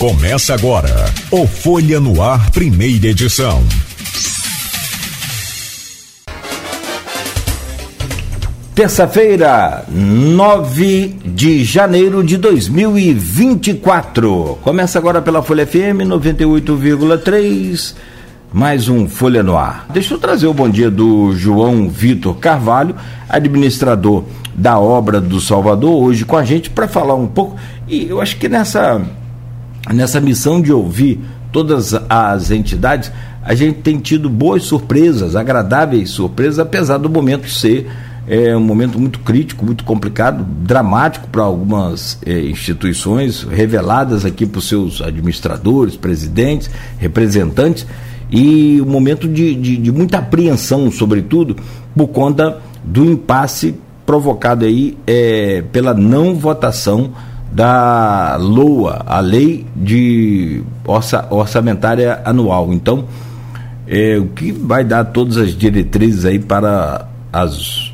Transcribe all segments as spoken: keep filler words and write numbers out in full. Começa agora o Folha no Ar, primeira edição. Terça-feira, nove de janeiro de dois mil e vinte e quatro. Começa agora pela Folha F M noventa e oito vírgula três, mais um Folha no Ar. Deixa eu trazer o bom dia do João Vitor Carvalho, administrador da Obra do Salvador, hoje com a gente para falar um pouco. E eu acho que nessa, nessa missão de ouvir todas as entidades, a gente tem tido boas surpresas, agradáveis surpresas, apesar do momento ser... É um momento muito crítico, muito complicado, dramático para algumas eh, instituições, reveladas aqui por seus administradores, presidentes, representantes, e um momento de, de, de muita apreensão, sobretudo, por conta do impasse provocado aí eh, pela não votação da LOA, a Lei de Orça, Orçamentária Anual. Então, eh, o que vai dar todas as diretrizes aí para as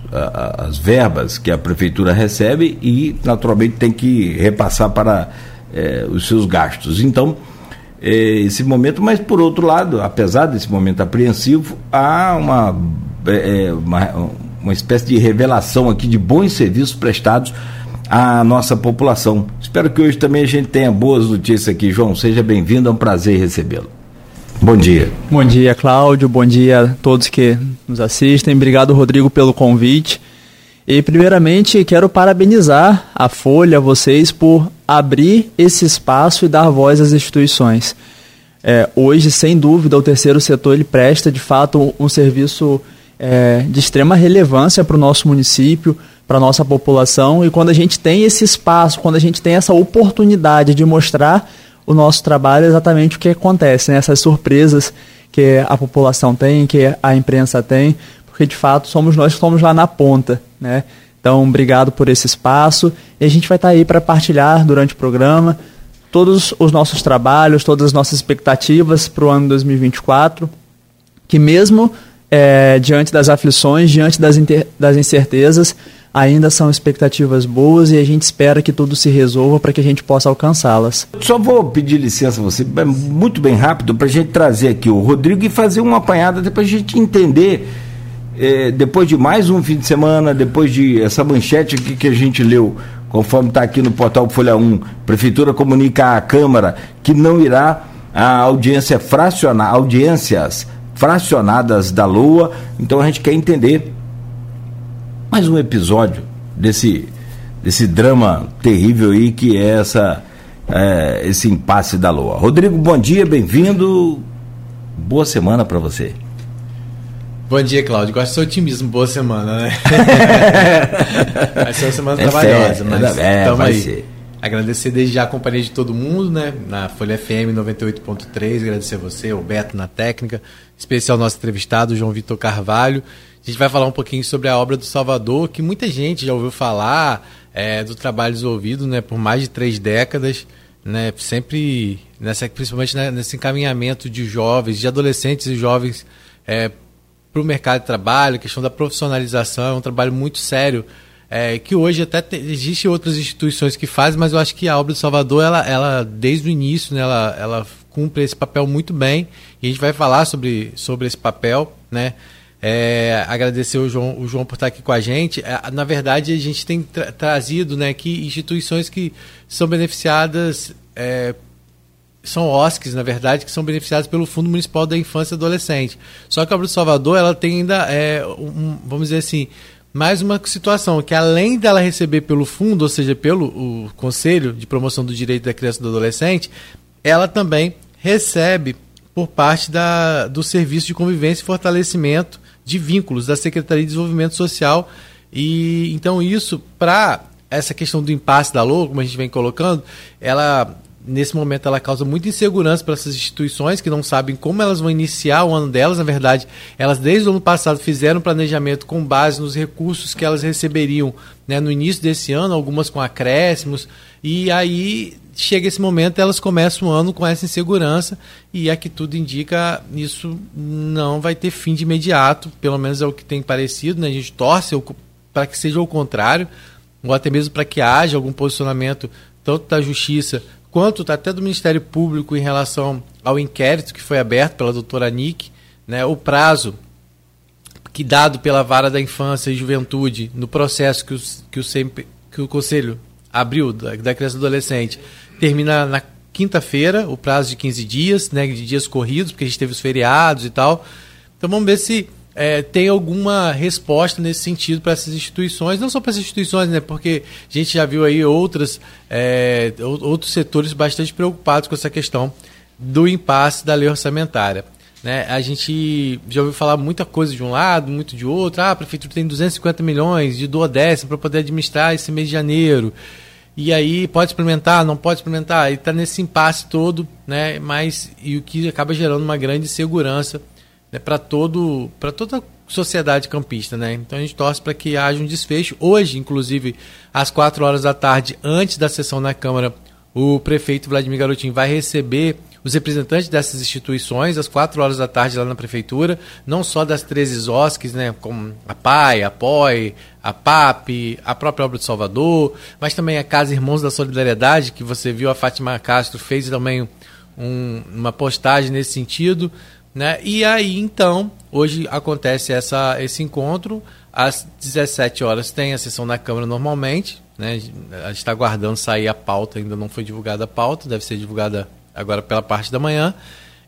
as verbas que a prefeitura recebe e naturalmente tem que repassar para eh, os seus gastos. Então, eh, esse momento, mas por outro lado, apesar desse momento apreensivo, há uma, eh, uma, uma espécie de revelação aqui de bons serviços prestados à nossa população. Espero que hoje também a gente tenha boas notícias aqui. João, seja bem-vindo, é um prazer recebê-lo. Bom dia. Bom dia, Cláudio. Bom dia a todos que nos assistem. Obrigado, Rodrigo, pelo convite. E, primeiramente, quero parabenizar a Folha, vocês, por abrir esse espaço e dar voz às instituições. É, hoje, sem dúvida, o terceiro setor ele presta, de fato, um, um serviço é, de extrema relevância para o nosso município, para a nossa população. E quando a gente tem esse espaço, quando a gente tem essa oportunidade de mostrar o nosso trabalho é exatamente o que acontece, né? Essas surpresas que a população tem, que a imprensa tem, porque de fato somos nós que estamos lá na ponta, né? Então, obrigado por esse espaço e a gente vai estar aí para partilhar durante o programa todos os nossos trabalhos, todas as nossas expectativas para o ano dois mil e vinte e quatro, que mesmo é, diante das aflições, diante das, inter- das incertezas, ainda são expectativas boas e a gente espera que tudo se resolva para que a gente possa alcançá-las. Só vou pedir licença a você, muito bem rápido, para a gente trazer aqui o Rodrigo e fazer uma apanhada até para a gente entender, eh, depois de mais um fim de semana, depois de essa manchete aqui que a gente leu, conforme está aqui no portal Folha um, Prefeitura comunica à Câmara que não irá a audiência fracionar, audiências fracionadas da LOA, então a gente quer entender mais um episódio desse, desse drama terrível aí que é, essa, é esse impasse da LOA. Rodrigo, bom dia, bem-vindo, boa semana para você. Bom dia, Cláudio, gosto do seu otimismo, boa semana, né? Vai ser uma semana é trabalhosa, certo, mas é, então vai aí. Ser. Agradecer desde já a companhia de todo mundo, né? Na Folha F M noventa e oito ponto três, agradecer a você, o Beto na técnica, especial nosso entrevistado, João Vitor Carvalho. A gente vai falar um pouquinho sobre a Obra do Salvador, que muita gente já ouviu falar é, do trabalho desenvolvido, né, por mais de três décadas, né, sempre, nessa, principalmente né, nesse encaminhamento de jovens, de adolescentes e jovens é, para o mercado de trabalho, a questão da profissionalização, é um trabalho muito sério, é, que hoje até te, existem outras instituições que fazem, mas eu acho que a Obra do Salvador, ela, ela desde o início, né, ela, ela cumpre esse papel muito bem, e a gente vai falar sobre, sobre esse papel, né. É, agradecer o João, o João por estar aqui com a gente. É, na verdade, a gente tem tra- trazido né, que instituições que são beneficiadas, é, são O S Cs, na verdade, que são beneficiadas pelo Fundo Municipal da Infância e Adolescente. Só que a Obra do Salvador ela tem ainda, é, um, vamos dizer assim, mais uma situação, que além dela receber pelo fundo, ou seja, pelo o Conselho de Promoção do Direito da Criança e do Adolescente, ela também recebe por parte da, do Serviço de Convivência e Fortalecimento de Vínculos, da Secretaria de Desenvolvimento Social, e então isso, para essa questão do impasse da LOA, como a gente vem colocando, ela, nesse momento, ela causa muita insegurança para essas instituições que não sabem como elas vão iniciar o ano delas. Na verdade, elas desde o ano passado fizeram um planejamento com base nos recursos que elas receberiam, né, no início desse ano, algumas com acréscimos, e aí chega esse momento, elas começam o ano com essa insegurança, e a que tudo indica, isso não vai ter fim de imediato, pelo menos é o que tem parecido, né? A gente torce para que seja o contrário, ou até mesmo para que haja algum posicionamento, tanto da Justiça quanto até do Ministério Público em relação ao inquérito que foi aberto pela doutora Anique, né, o prazo que dado pela Vara da Infância e Juventude no processo que, os, que, o, C M P, que o Conselho abriu da, da criança e adolescente termina na quinta-feira, o prazo de quinze dias, né, de dias corridos, porque a gente teve os feriados e tal. Então vamos ver se é, tem alguma resposta nesse sentido para essas instituições, não só para essas instituições, né, porque a gente já viu aí outras, é, outros setores bastante preocupados com essa questão do impasse da lei orçamentária. Né? A gente já ouviu falar muita coisa de um lado, muito de outro. Ah, a prefeitura tem duzentos e cinquenta milhões de duodécimo para poder administrar esse mês de janeiro. E aí, pode experimentar, não pode experimentar? E está nesse impasse todo, né? Mas, e o que acaba gerando uma grande insegurança, né, para todo, para toda a sociedade campista. Né? Então, a gente torce para que haja um desfecho. Hoje, inclusive, às quatro horas da tarde, antes da sessão na Câmara, o prefeito Vladimir Garotinho vai receber os representantes dessas instituições, às quatro horas da tarde, lá na prefeitura, não só das treze O S Cs, né, como a P A I, a P O I, a P A P, a própria Obra do Salvador, mas também a Casa Irmãos da Solidariedade, que você viu, a Fátima Castro fez também um, uma postagem nesse sentido. Né? E aí, então, hoje acontece essa, esse encontro, às dezessete horas tem a sessão na Câmara normalmente, né? A gente está aguardando sair a pauta, ainda não foi divulgada a pauta, deve ser divulgada agora pela parte da manhã,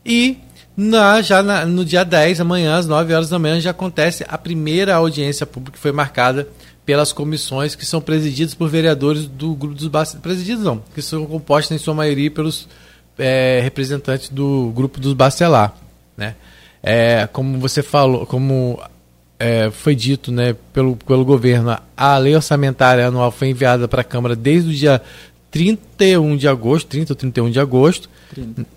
e na, já na, no dia dez, amanhã, às nove horas da manhã, já acontece a primeira audiência pública que foi marcada pelas comissões que são presididas por vereadores do grupo dos bacelar, presididos não, que são compostas em sua maioria pelos é, representantes do grupo dos bacelar, né? É, como você falou, como é, foi dito, né, pelo, pelo governo, a lei orçamentária anual foi enviada para a Câmara desde o dia trinta e um de agosto, trinta ou trinta e um de agosto,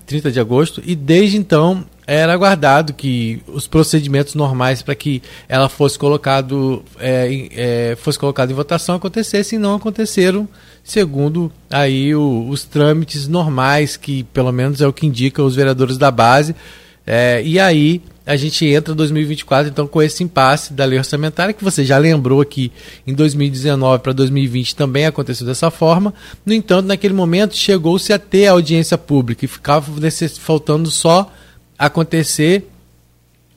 trinta de agosto, e desde então era aguardado que os procedimentos normais para que ela fosse colocado, é, é, fosse colocado em votação acontecessem, e não aconteceram, segundo aí o, os trâmites normais, que pelo menos é o que indica os vereadores da base, é, e aí a gente entra em dois mil e vinte e quatro, então, com esse impasse da lei orçamentária, que você já lembrou aqui, em dois mil e dezenove para dois mil e vinte também aconteceu dessa forma. No entanto, naquele momento, chegou-se a ter a audiência pública e ficava faltando só acontecer,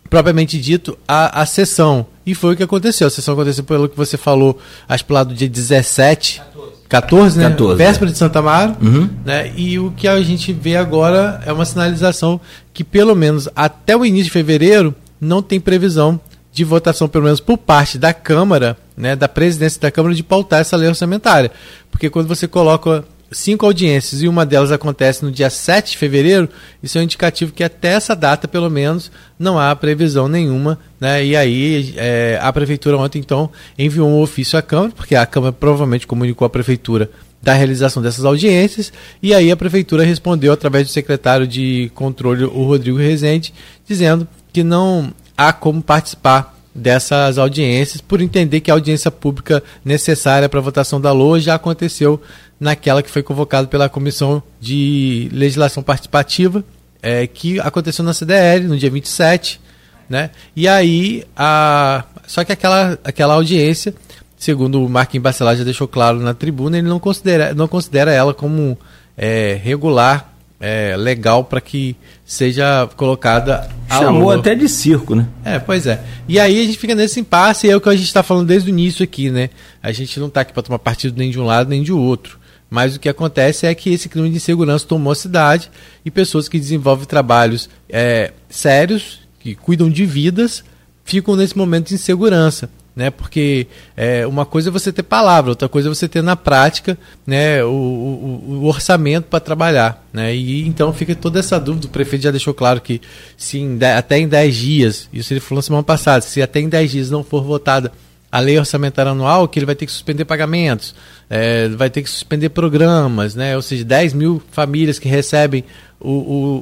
propriamente dito, a, a sessão. E foi o que aconteceu. A sessão aconteceu, pelo que você falou, acho que lá do dia dezessete... quatorze, né? quatorze, véspera é. de Santa Amaro, uhum. Né? E o que a gente vê agora é uma sinalização que, pelo menos até o início de fevereiro, não tem previsão de votação, pelo menos por parte da Câmara, né, da presidência da Câmara, de pautar essa lei orçamentária. Porque quando você coloca cinco audiências e uma delas acontece no dia sete de fevereiro, isso é um indicativo que até essa data, pelo menos, não há previsão nenhuma, né? E aí é, a Prefeitura ontem, então, enviou um ofício à Câmara, porque a Câmara provavelmente comunicou à Prefeitura da realização dessas audiências, e aí a Prefeitura respondeu através do secretário de controle, o Rodrigo Rezende, dizendo que não há como participar dessas audiências, por entender que a audiência pública necessária para a votação da L O A já aconteceu naquela que foi convocada pela Comissão de Legislação Participativa, é, que aconteceu na C D L, no dia vinte e sete, né? E aí, a... só que aquela, aquela audiência, segundo o Marquinhos Bacelar já deixou claro na tribuna, ele não considera, não considera ela como é, regular, é, legal para que seja colocada a L O A. Chamou até de circo, né? É, pois é. E aí a gente fica nesse impasse, e é o que a gente está falando desde o início aqui, né? A gente não está aqui para tomar partido nem de um lado nem de outro. Mas o que acontece é que esse crime de insegurança tomou a cidade, e pessoas que desenvolvem trabalhos é, sérios, que cuidam de vidas, ficam nesse momento de insegurança. Né? Porque é, uma coisa é você ter palavra, outra coisa é você ter na prática, né, o, o, o orçamento para trabalhar, né? E então fica toda essa dúvida. O prefeito já deixou claro que se em dez, até em dez dias, isso ele falou semana passada, se até em dez dias não for votada a lei orçamentária anual, que ele vai ter que suspender pagamentos, é, vai ter que suspender programas, né? Ou seja, dez mil famílias que recebem o,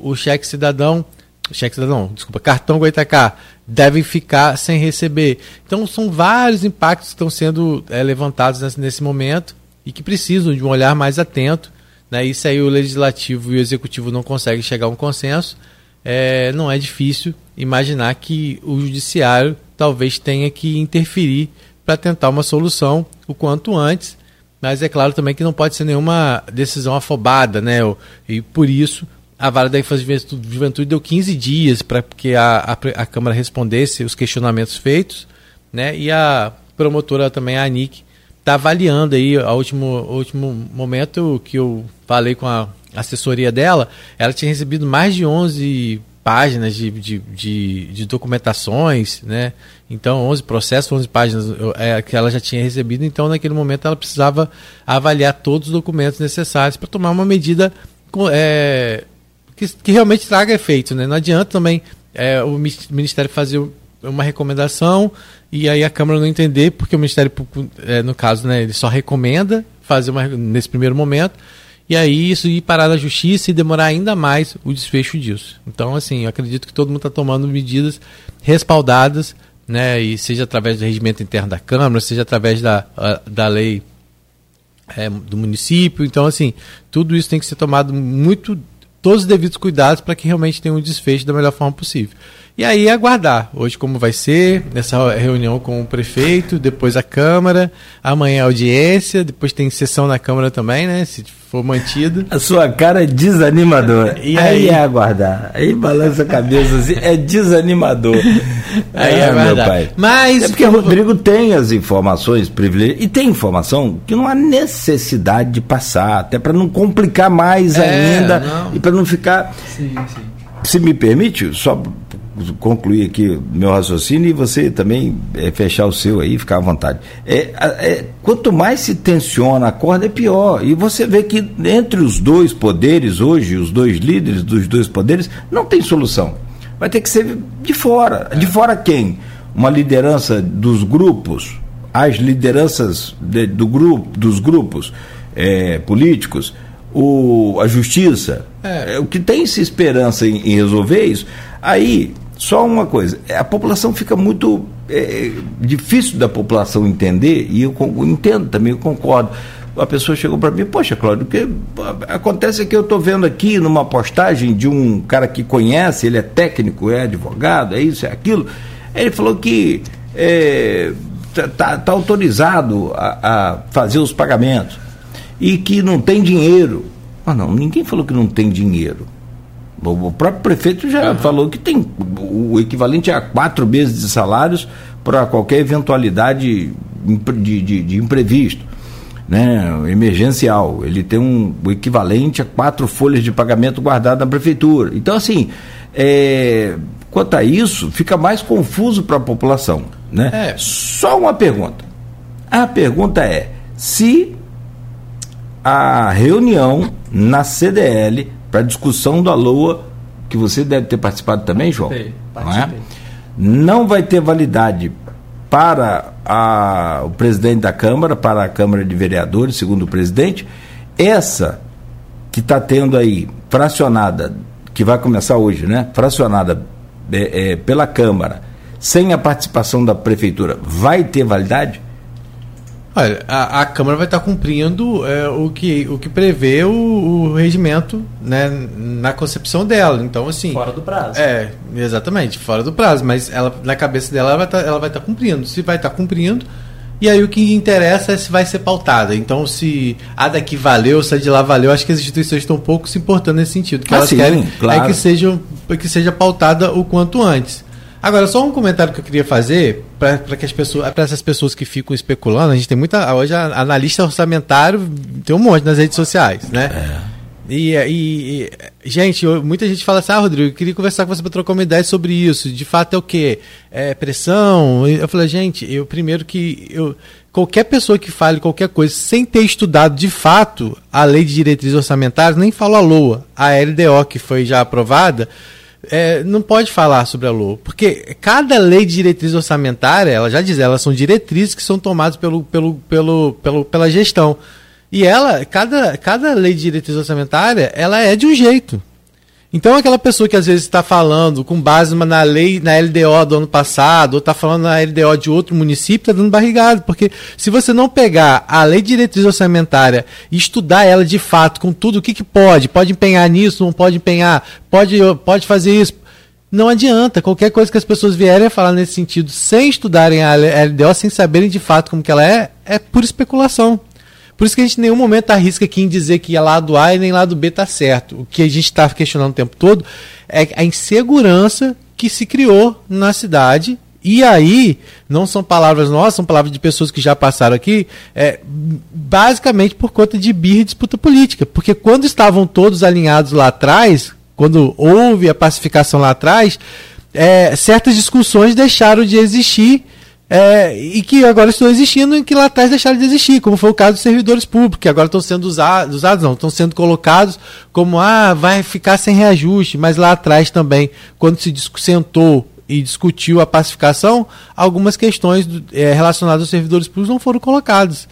o, o cheque cidadão, cheque cidadão, desculpa, cartão Goitacá, devem ficar sem receber. Então, são vários impactos que estão sendo é, levantados nesse, nesse momento e que precisam de um olhar mais atento, né? Isso aí o Legislativo e o Executivo não conseguem chegar a um consenso. É, não é difícil imaginar que o Judiciário talvez tenha que interferir para tentar uma solução o quanto antes, mas é claro também que não pode ser nenhuma decisão afobada, né? E por isso a Vara da Infância e Juventude deu quinze dias para que a, a, a Câmara respondesse os questionamentos feitos, né? E a promotora também, a Anique, está avaliando aí, ao último, último momento que eu falei com a assessoria dela, ela tinha recebido mais de onze páginas de, de, de, de documentações, né? Então, onze processos, onze páginas é, que ela já tinha recebido. Então, naquele momento, ela precisava avaliar todos os documentos necessários para tomar uma medida é, que, que realmente traga efeito, né? Não adianta também é, o Ministério fazer uma recomendação e aí a Câmara não entender, porque o Ministério Público, é, no caso, né, ele só recomenda fazer uma, nesse primeiro momento, e aí isso ir parar na justiça e demorar ainda mais o desfecho disso. Então, assim, eu acredito que todo mundo está tomando medidas respaldadas, né, e seja através do regimento interno da Câmara, seja através da, da lei é, do município. Então, assim, tudo isso tem que ser tomado muito, todos os devidos cuidados para que realmente tenha um desfecho da melhor forma possível. E aí aguardar hoje como vai ser, nessa reunião com o prefeito, depois a Câmara, amanhã a audiência, depois tem sessão na Câmara também, né, se for mantida. A sua cara é desanimadora. E aí, aí é aguardar. Aí balança a cabeça assim, é desanimador. Aí é aguardar. Meu pai. Mas é porque o Rodrigo tem as informações privilegiadas, e tem informação que não há necessidade de passar, até para não complicar mais é, ainda, não. E para não ficar... Sim, sim. Se me permite, só... concluir aqui meu raciocínio e você também é, fechar o seu aí, ficar à vontade. É, é, quanto mais se tensiona a corda, é pior. E você vê que entre os dois poderes hoje, os dois líderes dos dois poderes, não tem solução. Vai ter que ser de fora. De fora quem? Uma liderança dos grupos, as lideranças de, do grupo, dos grupos é, políticos, o, a justiça. É, o que tem-se esperança em, em resolver isso. Aí, só uma coisa, a população fica muito é, difícil da população entender, e eu entendo também, eu concordo. A pessoa chegou para mim, poxa, Cláudio, o que acontece é que eu estou vendo aqui numa postagem de um cara que conhece, ele é técnico, é advogado, é isso, é aquilo, ele falou que é, tá, tá autorizado a, a fazer os pagamentos e que não tem dinheiro. Mas não, ninguém falou que não tem dinheiro. O próprio prefeito já uhum. falou que tem o equivalente a quatro meses de salários para qualquer eventualidade de, de, de imprevisto, né? Emergencial. Ele tem um, o equivalente a quatro folhas de pagamento guardadas na prefeitura. Então, assim, é, quanto a isso, fica mais confuso para a população, né? É. Só uma pergunta. A pergunta é, se a reunião na C D L... para a discussão da L O A, que você deve ter participado também, João, não, é? Não vai ter validade para a, o presidente da Câmara, para a Câmara de Vereadores, segundo o presidente, essa que está tendo aí, fracionada, que vai começar hoje, né? Fracionada é, é, pela Câmara, sem a participação da Prefeitura, vai ter validade? Olha, a, a Câmara vai estar cumprindo é, o, que, o que prevê o, o regimento, né, na concepção dela. Então, assim, fora do prazo. É, exatamente, fora do prazo. Mas ela, na cabeça dela, ela vai estar, ela vai estar cumprindo. Se vai estar cumprindo, e aí o que interessa é se vai ser pautada. Então, se a daqui valeu, se a de lá valeu, acho que as instituições estão um pouco se importando nesse sentido. O que ah, elas sim, querem claro. é que seja, que seja pautada o quanto antes. Agora, só um comentário que eu queria fazer para que as pessoas, para essas pessoas que ficam especulando, a gente tem muita, hoje analista orçamentário tem um monte nas redes sociais, né? É. E, e, e, gente, muita gente fala assim, ah, Rodrigo, eu queria conversar com você para trocar uma ideia sobre isso, de fato é o quê? É pressão? Eu falei, gente, eu primeiro que, eu, qualquer pessoa que fale qualquer coisa sem ter estudado de fato a Lei de Diretrizes Orçamentárias, nem falo a L O A, a L D O que foi já aprovada, É, não pode falar sobre a L O A, porque cada lei de diretriz orçamentária, ela já diz, elas são diretrizes que são tomadas pelo, pelo, pelo, pelo, pela gestão. E ela, cada, cada lei de diretriz orçamentária, ela é de um jeito. Então, aquela pessoa que às vezes está falando com base na lei, na L D O do ano passado, ou está falando na L D O de outro município, está dando barrigado, porque se você não pegar a lei de diretriz orçamentária e estudar ela de fato, com tudo, o que, que pode? Pode empenhar nisso, não pode empenhar, pode, pode fazer isso. Não adianta, qualquer coisa que as pessoas vierem a falar nesse sentido, sem estudarem a L D O, sem saberem de fato como que ela é, é pura especulação. Por isso que a gente em nenhum momento arrisca aqui em dizer que lado A e nem lado B está certo. O que a gente está questionando o tempo todo é a insegurança que se criou na cidade. E aí, não são palavras nossas, são palavras de pessoas que já passaram aqui, é, basicamente por conta de birra e disputa política. Porque quando estavam todos alinhados lá atrás, quando houve a pacificação lá atrás, é, certas discussões deixaram de existir, é, e que agora estão existindo e que lá atrás deixaram de existir, como foi o caso dos servidores públicos, que agora estão sendo usados, usados não, estão sendo colocados como, ah, vai ficar sem reajuste, mas lá atrás também, quando se sentou e discutiu a pacificação, algumas questões é, relacionadas aos servidores públicos não foram colocadas.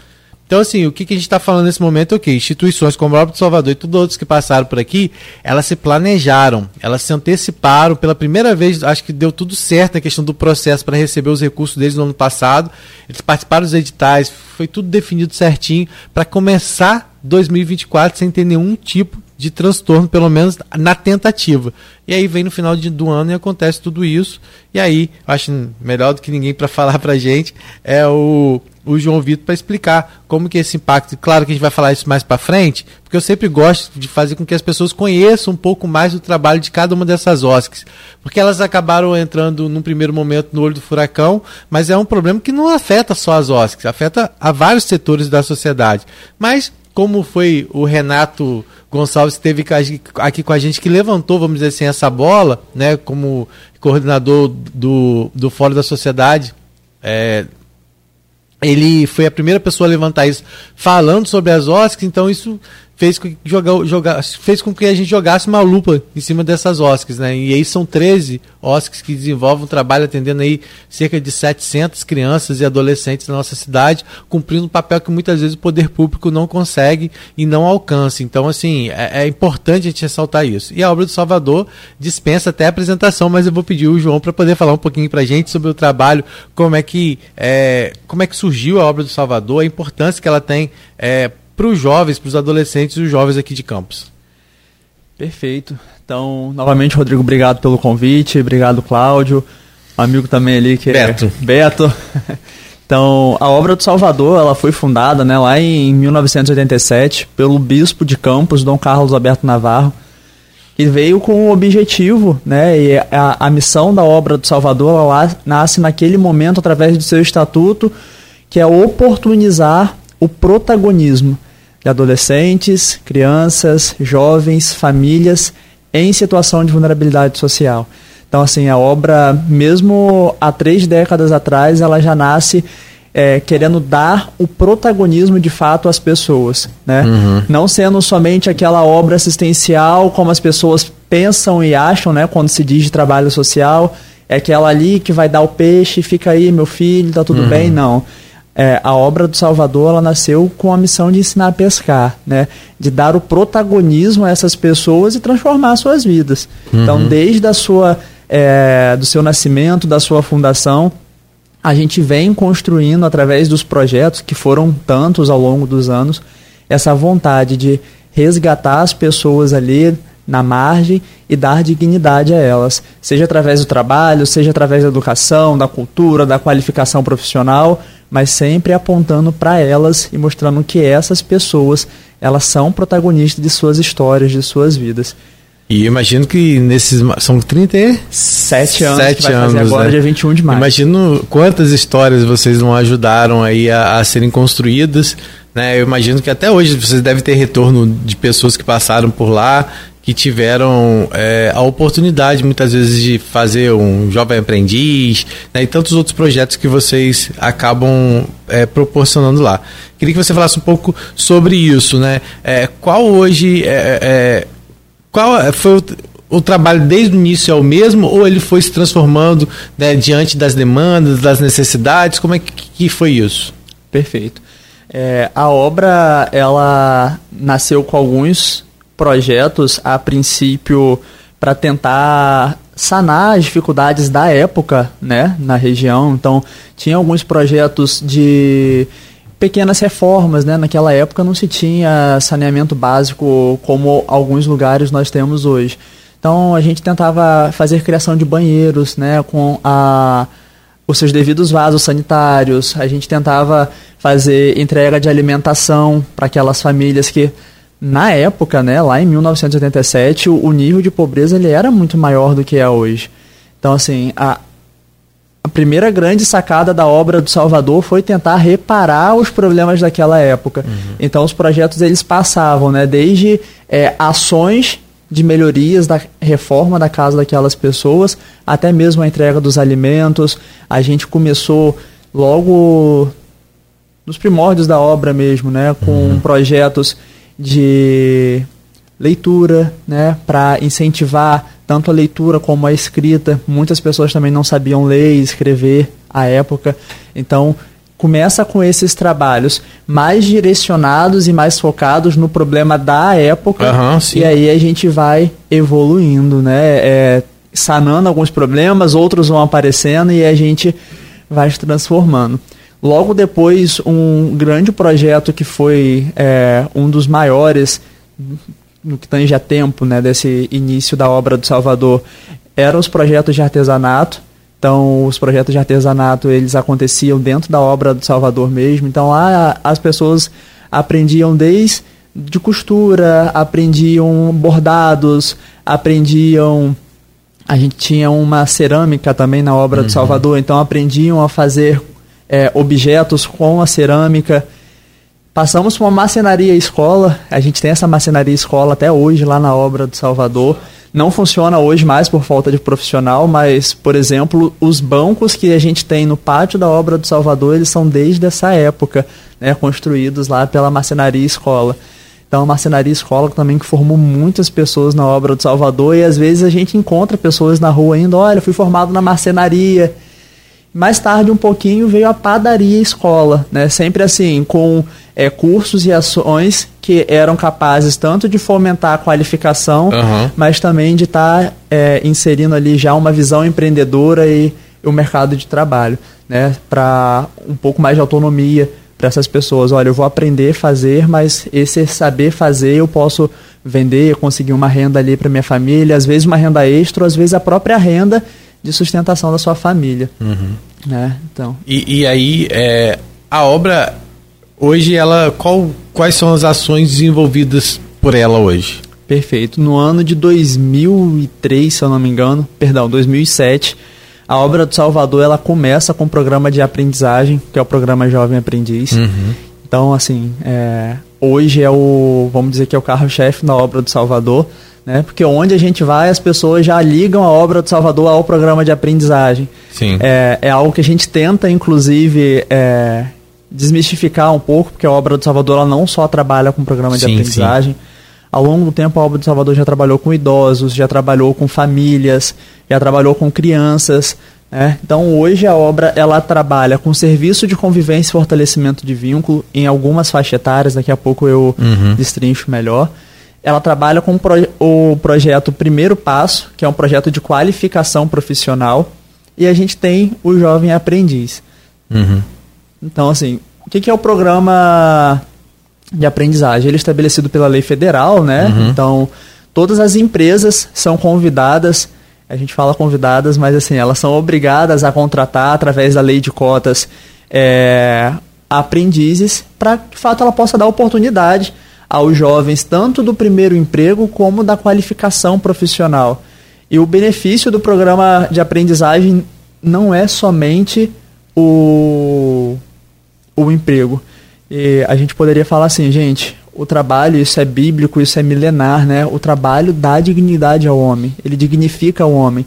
Então, assim, o que, que a gente está falando nesse momento é o quê? Instituições como a Obra do Salvador e todos os outros que passaram por aqui, elas se planejaram, elas se anteciparam. Pela primeira vez, acho que deu tudo certo na questão do processo para receber os recursos deles no ano passado. Eles participaram dos editais, foi tudo definido certinho para começar dois mil e vinte e quatro sem ter nenhum tipo de transtorno, pelo menos na tentativa. E aí vem no final de, do ano e acontece tudo isso. E aí, acho melhor do que ninguém para falar para a gente, é o... o João Vitor para explicar como que esse impacto, claro que a gente vai falar isso mais para frente, porque eu sempre gosto de fazer com que as pessoas conheçam um pouco mais do trabalho de cada uma dessas O S Cs, porque elas acabaram entrando num primeiro momento no olho do furacão, mas é um problema que não afeta só as O S Cs, afeta a vários setores da sociedade. Mas como foi o Renato Gonçalves que esteve aqui com a gente, que levantou, vamos dizer assim, essa bola, né, como coordenador do, do Fórum da Sociedade, é, ele foi a primeira pessoa a levantar isso falando sobre as O S Cs, então isso fez com que, joga, joga, fez com que a gente jogasse uma lupa em cima dessas O S Cs, né? E aí são treze O S Cs que desenvolvem um trabalho atendendo aí cerca de setecentas crianças e adolescentes na nossa cidade, cumprindo um papel que muitas vezes o poder público não consegue e não alcança. Então, assim, é, é importante a gente ressaltar isso. E a Obra do Salvador dispensa até a apresentação, mas eu vou pedir o João para poder falar um pouquinho para a gente sobre o trabalho, como é que, é, como é que surgiu a Obra do Salvador, a importância que ela tem é, para os jovens, para os adolescentes e os jovens aqui de Campos. Perfeito. Então, novamente, Rodrigo, obrigado pelo convite, obrigado, Cláudio, amigo também ali que Beto. é Beto. Então, a Obra do Salvador, ela foi fundada, né, lá em mil novecentos e oitenta e sete pelo bispo de Campos, Dom Carlos Alberto Navarro, que veio com o objetivo, né, e a, a missão da Obra do Salvador, ela nasce naquele momento através do seu estatuto, que é oportunizar o protagonismo de adolescentes, crianças, jovens, famílias em situação de vulnerabilidade social. Então, assim, a obra, mesmo há três décadas atrás, ela já nasce é, querendo dar o protagonismo de fato às pessoas, né? Uhum. Não sendo somente aquela obra assistencial como as pessoas pensam e acham, né, quando se diz de trabalho social, é aquela ali que vai dar o peixe, fica aí, meu filho, tá tudo uhum. bem, não. É, a Obra do Salvador, ela nasceu com a missão de ensinar a pescar, né? De dar o protagonismo a essas pessoas e transformar suas vidas. Uhum. Então, desde a sua, é, do seu nascimento, da sua fundação, a gente vem construindo, através dos projetos, que foram tantos ao longo dos anos, essa vontade de resgatar as pessoas ali na margem e dar dignidade a elas, seja através do trabalho, seja através da educação, da cultura, da qualificação profissional, mas sempre apontando para elas e mostrando que essas pessoas, elas são protagonistas de suas histórias, de suas vidas. E imagino que nesses... São trinta e sete anos Sete que vai fazer anos, agora, né? Dia vinte e um de maio. Imagino quantas histórias vocês não ajudaram aí a, a serem construídas, né? Eu imagino que até hoje vocês devem ter retorno de pessoas que passaram por lá, que tiveram é, a oportunidade muitas vezes de fazer um Jovem Aprendiz, né, e tantos outros projetos que vocês acabam é, proporcionando lá. Queria que você falasse um pouco sobre isso, né? É, qual hoje é, é, qual foi o, o trabalho desde o início, é o mesmo, ou ele foi se transformando, né, diante das demandas, das necessidades? Como é que, que foi isso? Perfeito. É, a obra, ela nasceu com alguns projetos, a princípio, para tentar sanar as dificuldades da época, né, na região. Então, tinha alguns projetos de pequenas reformas, né? Naquela época não se tinha saneamento básico como alguns lugares nós temos hoje. Então, a gente tentava fazer criação de banheiros, né, com a... os seus devidos vasos sanitários. A gente tentava fazer entrega de alimentação para aquelas famílias que, na época, né, lá em mil novecentos e oitenta e sete, o, o nível de pobreza ele era muito maior do que é hoje. Então, assim, a, a primeira grande sacada da Obra do Salvador foi tentar reparar os problemas daquela época. Uhum. Então, os projetos eles passavam, né, desde é, ações de melhorias da reforma da casa daquelas pessoas, até mesmo a entrega dos alimentos. A gente começou logo nos primórdios da obra mesmo, né, com uhum. projetos de leitura, né, para incentivar tanto a leitura como a escrita. Muitas pessoas também não sabiam ler e escrever à época. Então, começa com esses trabalhos mais direcionados e mais focados no problema da época. Uhum, sim. E aí a gente vai evoluindo, né? É, sanando alguns problemas, outros vão aparecendo e a gente vai se transformando. Logo depois, um grande projeto que foi é, um dos maiores, no que tange a tempo, né, desse início da Obra do Salvador, eram os projetos de artesanato. Então, os projetos de artesanato, eles aconteciam dentro da Obra do Salvador mesmo. Então, lá as pessoas aprendiam desde de costura, aprendiam bordados, aprendiam... A gente tinha uma cerâmica também na Obra uhum. do Salvador, então aprendiam a fazer é, objetos com a cerâmica. Passamos por uma marcenaria escola, a gente tem essa marcenaria escola até hoje lá na Obra do Salvador. Não funciona hoje mais por falta de profissional, mas, por exemplo, os bancos que a gente tem no pátio da Obra do Salvador, eles são desde essa época, né, construídos lá pela marcenaria escola. Então, a marcenaria escola também que formou muitas pessoas na Obra do Salvador, e às vezes a gente encontra pessoas na rua ainda, olha, fui formado na marcenaria. Mais tarde, um pouquinho, veio a padaria escola, né, sempre assim, com é, cursos e ações que eram capazes tanto de fomentar a qualificação, uhum. mas também de estar tá, é, inserindo ali já uma visão empreendedora e o mercado de trabalho, né, para um pouco mais de autonomia para essas pessoas. Olha, eu vou aprender a fazer, mas esse saber fazer eu posso vender, conseguir uma renda ali para minha família, às vezes uma renda extra, às vezes a própria renda de sustentação da sua família. Uhum. Né? Então. E, e aí, é, a obra... Hoje, ela, qual, quais são as ações desenvolvidas por ela hoje? Perfeito. No ano de dois mil e três, se eu não me engano, perdão, dois mil e sete, a Obra do Salvador ela começa com um programa de aprendizagem, que é o programa Jovem Aprendiz. Uhum. Então, assim, é, hoje é o, vamos dizer que é o carro-chefe da Obra do Salvador, né? Porque onde a gente vai, as pessoas já ligam a Obra do Salvador ao programa de aprendizagem. Sim. É, é algo que a gente tenta, inclusive... É, desmistificar um pouco, porque a Obra do Salvador ela não só trabalha com programa de sim, aprendizagem. Sim. Ao longo do tempo, a Obra do Salvador já trabalhou com idosos, já trabalhou com famílias, já trabalhou com crianças, né? Então, hoje a obra ela trabalha com serviço de convivência e fortalecimento de vínculo em algumas faixas etárias, daqui a pouco eu uhum. destrincho melhor. Ela trabalha com pro- o projeto Primeiro Passo, que é um projeto de qualificação profissional, e a gente tem o Jovem Aprendiz. Uhum. Então, assim, o que, que é o programa de aprendizagem? Ele é estabelecido pela lei federal, né? Uhum. Então, todas as empresas são convidadas, a gente fala convidadas, mas assim, elas são obrigadas a contratar, através da lei de cotas, é, aprendizes, para que, de fato, ela possa dar oportunidade aos jovens, tanto do primeiro emprego como da qualificação profissional. E o benefício do programa de aprendizagem não é somente o... o emprego. E a gente poderia falar assim, gente, o trabalho, isso é bíblico, isso é milenar, né? O trabalho dá dignidade ao homem, ele dignifica o homem.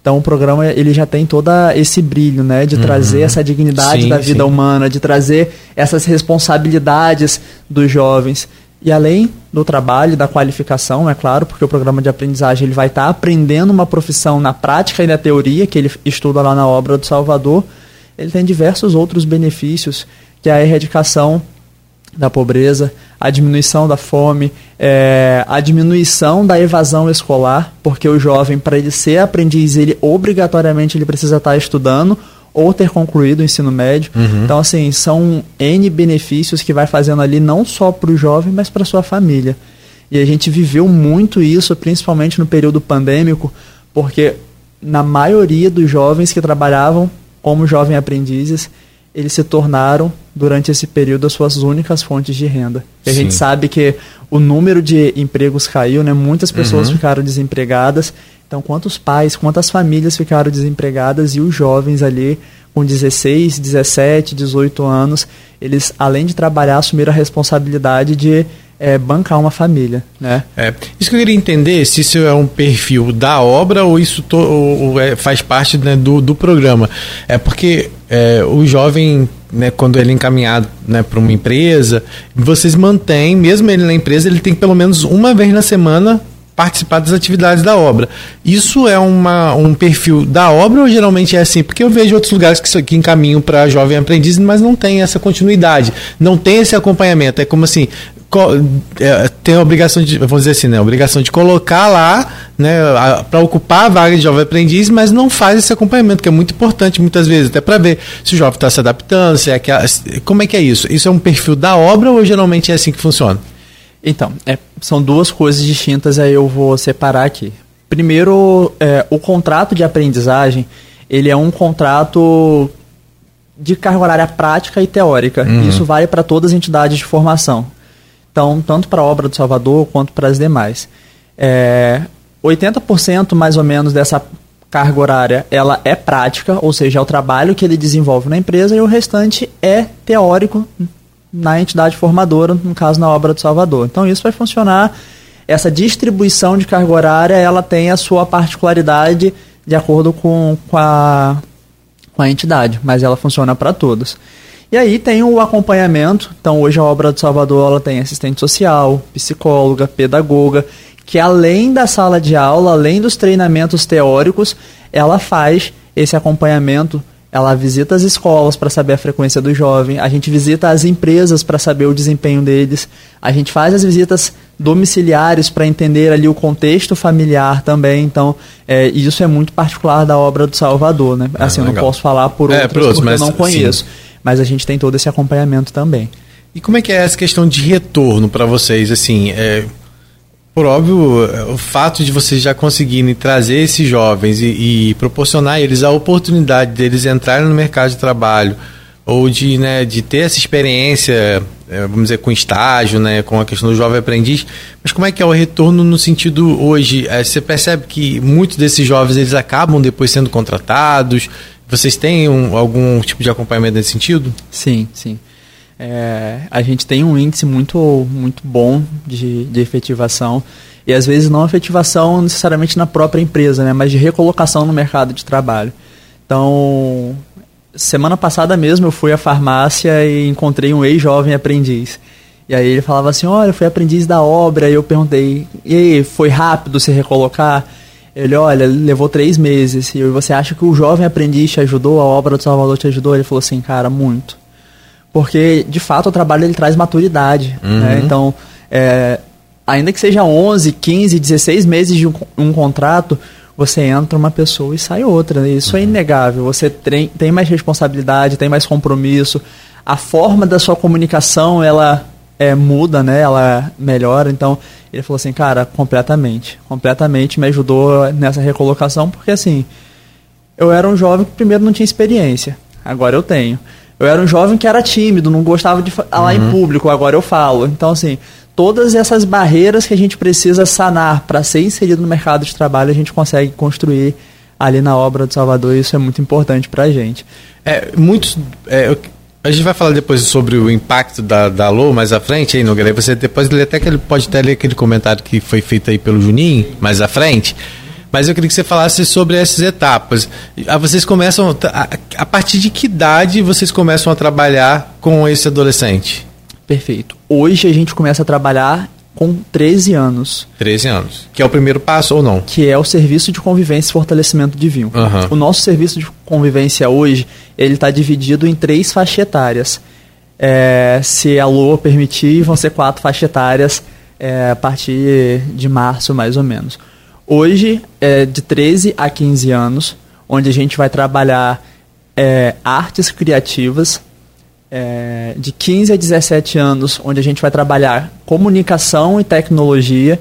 Então o programa ele já tem todo esse brilho, né? De uhum. trazer essa dignidade sim, da vida sim. humana, de trazer essas responsabilidades dos jovens. E além do trabalho, da qualificação, é claro, porque o programa de aprendizagem ele vai estar tá aprendendo uma profissão na prática e na teoria, que ele estuda lá na Obra do Salvador, ele tem diversos outros benefícios, que é a erradicação da pobreza, a diminuição da fome, é, a diminuição da evasão escolar, porque o jovem, para ele ser aprendiz, ele obrigatoriamente ele precisa estar estudando ou ter concluído o ensino médio. Uhum. Então, assim, são N benefícios que vai fazendo ali não só para o jovem, mas para sua família. E a gente viveu muito isso, principalmente no período pandêmico, porque na maioria dos jovens que trabalhavam como Jovem Aprendizes, eles se tornaram, durante esse período, as suas únicas fontes de renda. E a gente sabe que o número de empregos caiu, né? Muitas pessoas uhum. ficaram desempregadas. Então, quantos pais, quantas famílias ficaram desempregadas, e os jovens ali, com dezesseis, dezessete, dezoito anos, eles, além de trabalhar, assumiram a responsabilidade de é, bancar uma família, né? É. Isso que eu queria entender, se isso é um perfil da obra ou isso to, ou, ou é, faz parte, né, do, do programa. É porque é, o jovem, né, quando ele é encaminhado, né, para uma empresa, vocês mantêm, mesmo ele na empresa, ele tem que pelo menos uma vez na semana participar das atividades da obra. Isso é uma, um perfil da obra ou geralmente é assim? Porque eu vejo outros lugares que, que encaminham para Jovem Aprendiz, mas não tem essa continuidade, não tem esse acompanhamento. É como assim, tem a obrigação de, vamos dizer assim, né, a obrigação de colocar lá, né, para ocupar a vaga de Jovem Aprendiz, mas não faz esse acompanhamento, que é muito importante muitas vezes, até para ver se o jovem está se adaptando, se é que, como é que é isso? Isso é um perfil da obra ou geralmente é assim que funciona? Então, é, são duas coisas distintas, aí eu vou separar aqui. Primeiro, é, o contrato de aprendizagem, ele é um contrato de carga horária prática e teórica. Uhum. Isso vale para todas as entidades de formação. Então, tanto para a Obra do Salvador quanto para as demais. É, oitenta por cento mais ou menos dessa carga horária, ela é prática, ou seja, é o trabalho que ele desenvolve na empresa, e o restante é teórico na entidade formadora, no caso na Obra do Salvador. Então isso vai funcionar, essa distribuição de carga horária, ela tem a sua particularidade de acordo com, com, a, com a entidade, mas ela funciona para todos. E aí tem o acompanhamento, então hoje a Obra do Salvador ela tem assistente social, psicóloga, pedagoga, que além da sala de aula, além dos treinamentos teóricos, ela faz esse acompanhamento. Ela visita as escolas para saber a frequência do jovem, a gente visita as empresas para saber o desempenho deles, a gente faz as visitas domiciliares para entender ali o contexto familiar também. Então, é, isso é muito particular da Obra do Salvador, né? Ah, assim, legal. Não posso falar por outros, é, por outros, porque mas, eu não conheço. Sim. Mas a gente tem todo esse acompanhamento também. E como é que é essa questão de retorno para vocês, assim... É... Por óbvio, o fato de vocês já conseguirem trazer esses jovens e, e proporcionar a eles a oportunidade deles entrarem no mercado de trabalho ou de, né, de ter essa experiência, vamos dizer, com estágio, né, com a questão do Jovem Aprendiz, mas como é que é o retorno no sentido hoje? Você percebe que muitos desses jovens eles acabam depois sendo contratados? Vocês têm um, algum tipo de acompanhamento nesse sentido? Sim, sim. É, a gente tem um índice muito, muito bom de, de efetivação, e às vezes não efetivação necessariamente na própria empresa, né, mas de recolocação no mercado de trabalho. Então, semana passada mesmo eu fui à farmácia e encontrei um ex-jovem aprendiz. E aí ele falava assim, olha, eu fui aprendiz da obra, e eu perguntei, e aí, foi rápido se recolocar? Ele, olha, levou três meses, e eu, você acha que o Jovem Aprendiz te ajudou, a Obra do Salvador te ajudou? Ele falou assim, cara, muito. Porque, de fato, o trabalho ele traz maturidade. Uhum. Né? Então, é, ainda que seja onze, quinze, dezesseis meses de um, um contrato, você entra uma pessoa e sai outra. Isso uhum. é inegável. Você tem, tem mais responsabilidade, tem mais compromisso. A forma da sua comunicação, ela é, muda, né? Ela melhora. Então, ele falou assim, cara, completamente. Completamente me ajudou nessa recolocação, porque, assim, eu era um jovem que, primeiro, não tinha experiência. Agora eu tenho. Eu era um jovem que era tímido, não gostava de falar uhum. em público, agora eu falo. Então, assim, todas essas barreiras que a gente precisa sanar para ser inserido no mercado de trabalho, a gente consegue construir ali na Obra do Salvador, e isso é muito importante para a gente. É, muitos... É, eu... A gente vai falar depois sobre o impacto da, da L O mais à frente, hein, Nogueira? Você depois lê até aquele, pode até ler aquele comentário que foi feito aí pelo Juninho, mais à frente. Mas eu queria que você falasse sobre essas etapas. Vocês começam a, a partir de que idade vocês começam a trabalhar com esse adolescente? Perfeito. Hoje a gente começa a trabalhar com treze anos. treze anos. Que é o primeiro passo ou não? Que é o Serviço de Convivência e Fortalecimento de Vínculos. Uhum. O nosso serviço de convivência hoje, ele está dividido em três faixas etárias. É, se a L O A permitir, vão ser quatro faixas etárias é, a partir de março, mais ou menos. Hoje é de treze a quinze anos, onde a gente vai trabalhar é, artes criativas. É, de quinze a dezessete anos, onde a gente vai trabalhar comunicação e tecnologia.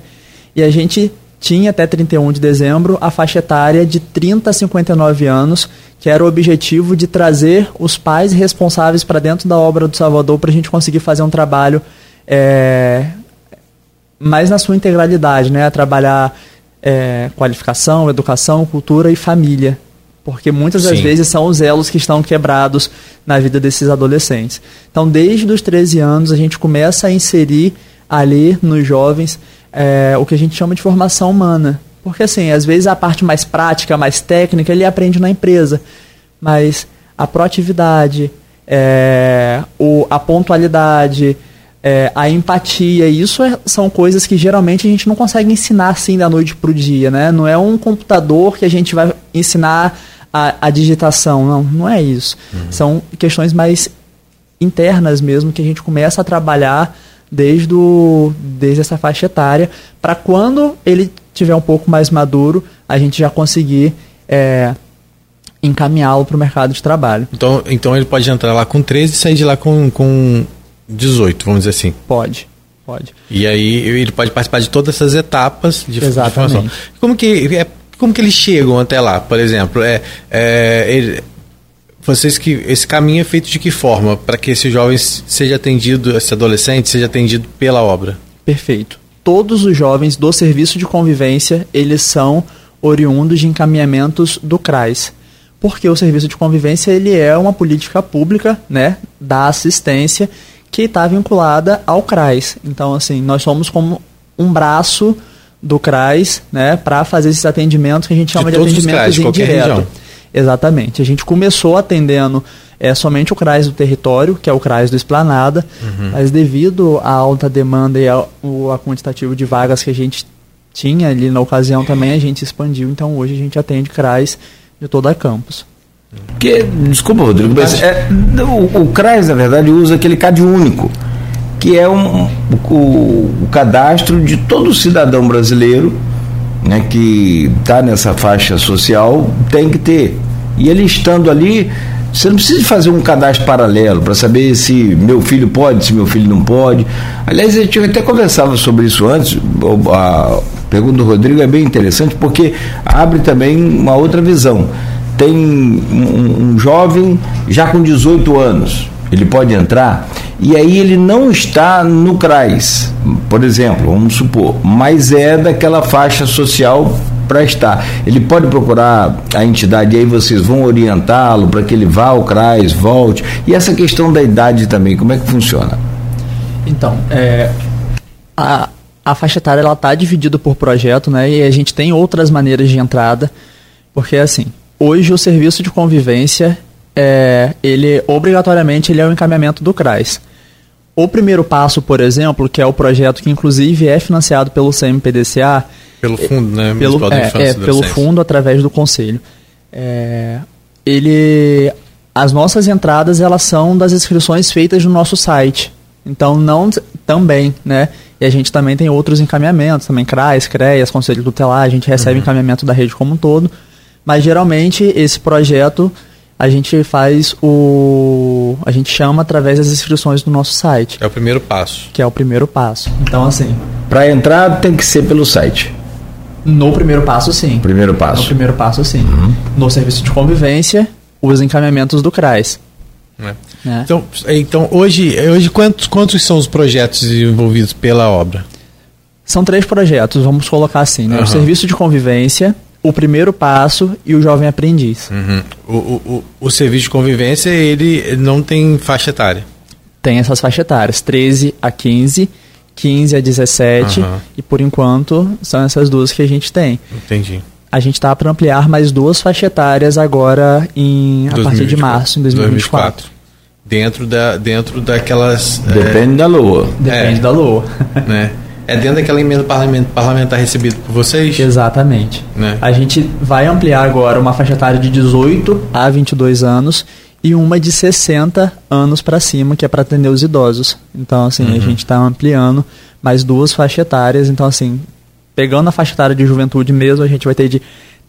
E a gente tinha até trinta e um de dezembro a faixa etária de trinta a cinquenta e nove anos, que era o objetivo de trazer os pais responsáveis para dentro da Obra do Salvador para a gente conseguir fazer um trabalho é, mais na sua integralidade, né? Trabalhar é, qualificação, educação, cultura e família. Porque muitas das Sim. vezes são os elos que estão quebrados na vida desses adolescentes. Então, desde os treze anos, a gente começa a inserir ali nos jovens é, o que a gente chama de formação humana. Porque, assim, às vezes a parte mais prática, mais técnica, ele aprende na empresa. Mas a proatividade, é, o, a pontualidade, é, a empatia, isso é, são coisas que geralmente a gente não consegue ensinar assim da noite para o dia, né? Não é um computador que a gente vai ensinar a, a digitação, não, não é isso. Uhum. São questões mais internas mesmo, que a gente começa a trabalhar desde, o, desde essa faixa etária, para quando ele tiver um pouco mais maduro, a gente já conseguir é, encaminhá-lo para o mercado de trabalho. Então, então ele pode entrar lá com treze e sair de lá com... com... dezoito, vamos dizer assim. Pode, pode. E aí ele pode participar de todas essas etapas de Exatamente. formação. Como que, como que eles chegam até lá, por exemplo? É, é, ele, vocês que, esse caminho é feito de que forma? Para que esse jovem seja atendido, esse adolescente seja atendido pela obra? Perfeito. Todos os jovens do Serviço de Convivência, eles são oriundos de encaminhamentos do CRAS. Porque o Serviço de Convivência, ele é uma política pública, né, da assistência, que está vinculada ao CRAS. Então, assim, nós somos como um braço do CRAS, né, para fazer esses atendimentos que a gente chama de, de atendimentos indiretos. Exatamente. A gente começou atendendo é, somente o CRAS do território, que é o CRAS do Esplanada, uhum. mas devido à alta demanda e ao a quantitativo de vagas que a gente tinha ali na ocasião também, a gente expandiu. Então, hoje a gente atende CRAS de toda a Campos. Porque, desculpa, Rodrigo, mas é, o, o CRAS, na verdade, usa aquele C A D único, que é um, o, o cadastro de todo cidadão brasileiro, né, que está nessa faixa social, tem que ter. E ele estando ali, você não precisa fazer um cadastro paralelo para saber se meu filho pode, se meu filho não pode. Aliás, a gente até conversava sobre isso antes. A pergunta do Rodrigo é bem interessante, porque abre também uma outra visão. Tem um, um jovem já com dezoito anos, ele pode entrar, e aí ele não está no CRAS, por exemplo, vamos supor, mas é daquela faixa social para estar. Ele pode procurar a entidade, e aí vocês vão orientá-lo para que ele vá ao CRAS, volte. E essa questão da idade também, como é que funciona? Então, é, a, a faixa etária está dividida por projeto, né, e a gente tem outras maneiras de entrada, porque é assim... Hoje o serviço de convivência, é, ele, obrigatoriamente, ele é o encaminhamento do CRAS. O primeiro passo, por exemplo, que é o projeto que inclusive é financiado pelo C M P D C A... Pelo fundo, né? Pelo, pelo, é, é, pelo fundo, através do Conselho. É, ele, as nossas entradas, elas são das inscrições feitas no nosso site. Então, não também, né? E a gente também tem outros encaminhamentos, também CRAS, CREAS, Conselho Tutelar, a gente recebe uhum. encaminhamento da rede como um todo... Mas geralmente esse projeto a gente faz o. a gente chama através das inscrições do nosso site. É o primeiro passo. Que é o primeiro passo. Então, assim. Para entrar tem que ser pelo site. No primeiro passo, sim. Primeiro passo. No primeiro passo, sim. Uhum. No serviço de convivência, os encaminhamentos do CRAS. É. É. Então, então, hoje, hoje quantos, quantos são os projetos envolvidos pela obra? São três projetos, vamos colocar assim, né? Uhum. O serviço de convivência. O primeiro passo e o jovem aprendiz. Uhum. O, o, o, o serviço de convivência, ele não tem faixa etária? Tem essas faixas etárias, treze a quinze, quinze a dezessete, uhum. e por enquanto são essas duas que a gente tem. Entendi. A gente está para ampliar mais duas faixas etárias agora em, a partir de março, em dois mil e vinte e quatro. dois mil e quatro. Dentro, da, dentro daquelas... Depende é... da L O A. Depende é. da L O A. Né? É dentro daquela emenda parlamentar recebida por vocês? Exatamente. Né? A gente vai ampliar agora uma faixa etária de dezoito a vinte e dois anos e uma de sessenta anos para cima, que é para atender os idosos. Então, assim, uhum. a gente está ampliando mais duas faixas etárias. Então, assim, pegando a faixa etária de juventude mesmo, a gente vai ter de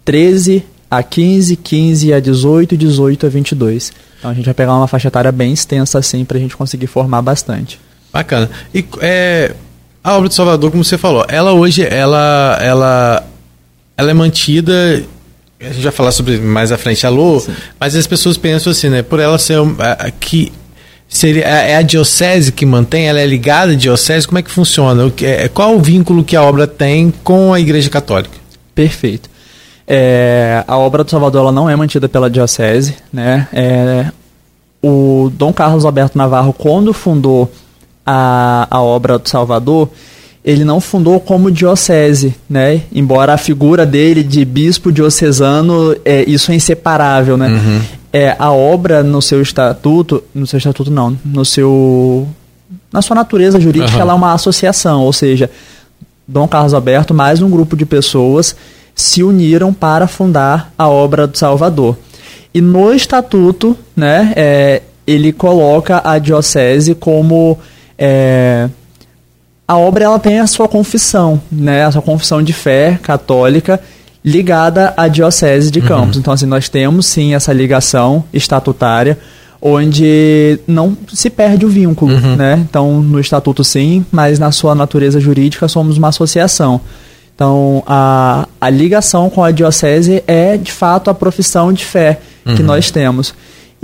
treze a quinze, quinze a dezoito e dezoito a vinte e dois. Então, a gente vai pegar uma faixa etária bem extensa, assim, para a gente conseguir formar bastante. Bacana. E... é... A Obra do Salvador, como você falou, ela hoje ela, ela, ela é mantida... A gente vai falar sobre mais à frente, alô? Sim. Mas as pessoas pensam assim, né? Por ela ser... A, a, que seria, a, é a diocese que mantém? Ela é ligada à diocese? Como é que funciona? O que, é, qual o vínculo que a obra tem com a Igreja Católica? Perfeito. É, a Obra do Salvador ela não é mantida pela diocese, né? É, o Dom Carlos Alberto Navarro, quando fundou a, a Obra do Salvador... ele não fundou como diocese, né? Embora a figura dele de bispo diocesano, é, isso é inseparável, né? Uhum. É, a obra no seu estatuto, no seu estatuto não, no seu, na sua natureza jurídica, uhum. ela é uma associação, ou seja, Dom Carlos Alberto mais um grupo de pessoas se uniram para fundar a Obra do Salvador. E no estatuto, né, é, ele coloca a diocese como... É, a obra ela tem a sua confissão, né? A sua confissão de fé católica ligada à Diocese de Campos. Uhum. Então, assim, nós temos, sim, essa ligação estatutária, onde não se perde o vínculo, uhum. né? Então, no estatuto, sim, mas na sua natureza jurídica somos uma associação. Então, a, a ligação com a Diocese é, de fato, a profissão de fé uhum. que nós temos.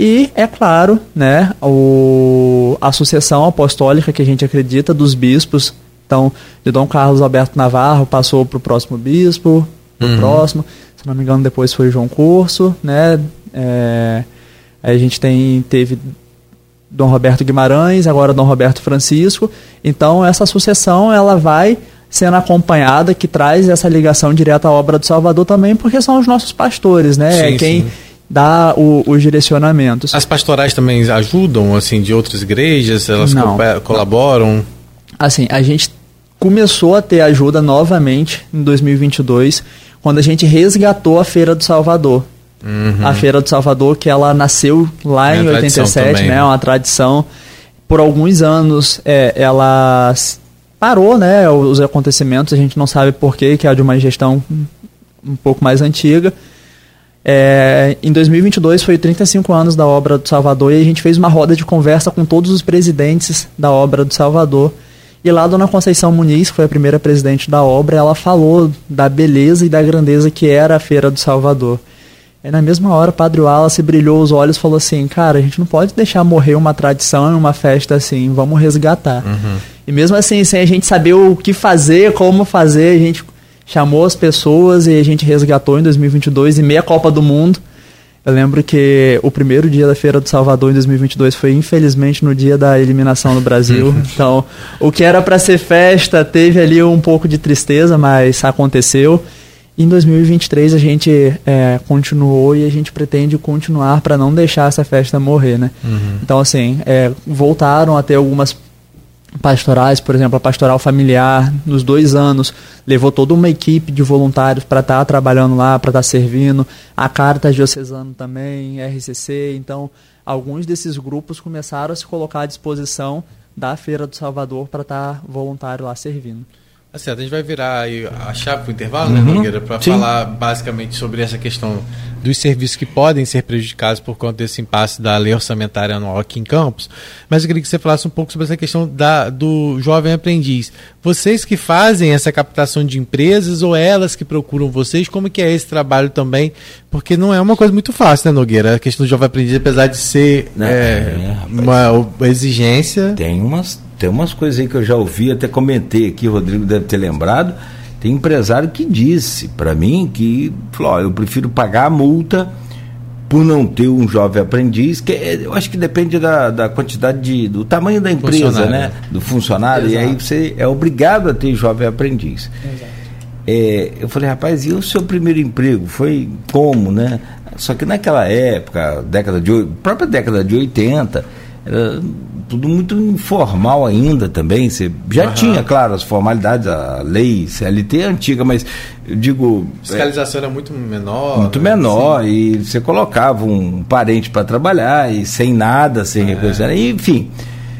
E, é claro, né, o, a sucessão apostólica que a gente acredita dos bispos. Então, de Dom Carlos Alberto Navarro passou para o próximo bispo, para o uhum. próximo, se não me engano, depois foi João Corso, né? É, a gente tem, teve Dom Roberto Guimarães, agora Dom Roberto Francisco. Então, essa sucessão ela vai sendo acompanhada, que traz essa ligação direta à Obra do Salvador também, porque são os nossos pastores, né? Sim, é quem... Sim. Dá o, os direcionamentos. As pastorais também ajudam, assim, de outras igrejas? Elas não, co- colaboram? Não. Assim, a gente começou a ter ajuda novamente em dois mil e vinte e dois, quando a gente resgatou a Feira do Salvador. Uhum. A Feira do Salvador, que ela nasceu lá é em oitenta e sete, também, né? É uma tradição. Por alguns anos, é, ela parou, né? Os acontecimentos, a gente não sabe porquê, que é de uma gestão um pouco mais antiga. É, em dois mil e vinte e dois foi trinta e cinco anos da Obra do Salvador e a gente fez uma roda de conversa com todos os presidentes da Obra do Salvador. E lá a Dona Conceição Muniz, que foi a primeira presidente da obra, ela falou da beleza e da grandeza que era a Feira do Salvador. E na mesma hora o Padre Wallace brilhou os olhos e falou assim, cara, a gente não pode deixar morrer uma tradição e uma festa assim, vamos resgatar. Uhum. E mesmo assim, sem a gente saber o que fazer, como fazer, a gente... chamou as pessoas e a gente resgatou em dois mil e vinte e dois, em meia Copa do Mundo. Eu lembro que o primeiro dia da Feira do Salvador em dois mil e vinte e dois foi, infelizmente, no dia da eliminação do Brasil. Então, o que era para ser festa teve ali um pouco de tristeza, mas aconteceu. Em dois mil e vinte e três a gente é, continuou e a gente pretende continuar para não deixar essa festa morrer, né? Uhum. Então, assim, é, voltaram a ter algumas pastorais, por exemplo, a pastoral familiar, nos dois anos, levou toda uma equipe de voluntários para estar tá trabalhando lá, para estar tá servindo, a Caritas Diocesano também, R C C, então alguns desses grupos começaram a se colocar à disposição da Feira do Salvador para estar tá voluntário lá servindo. Tá certo, a gente vai virar aí a chave para o intervalo, né, Nogueira, para falar basicamente sobre essa questão dos serviços que podem ser prejudicados por conta desse impasse da Lei Orçamentária Anual aqui em Campos. Mas eu queria que você falasse um pouco sobre essa questão da, do Jovem Aprendiz. Vocês que fazem essa captação de empresas ou elas que procuram vocês, como que é esse trabalho também? Porque não é uma coisa muito fácil, né, Nogueira? A questão do Jovem Aprendiz, apesar de ser não, é, é, uma exigência... Tem umas... Tem umas coisas aí que eu já ouvi, até comentei aqui, o Rodrigo deve ter lembrado. Tem empresário que disse para mim que falou, ó, eu prefiro pagar a multa por não ter um jovem aprendiz, que é, eu acho que depende da, da quantidade, de, do tamanho da empresa, né? Do funcionário. Exato. E aí você é obrigado a ter jovem aprendiz. É, eu falei, rapaz, e o seu primeiro emprego? Foi como, né? Só que naquela época, década de, própria década de oitenta, era tudo muito informal ainda também, você já uhum. tinha, claro, as formalidades, a lei C L T é antiga, mas eu digo... A fiscalização é, era muito menor. Muito menor, assim. E você colocava um parente para trabalhar, e sem nada, sem é. reconhecer, enfim...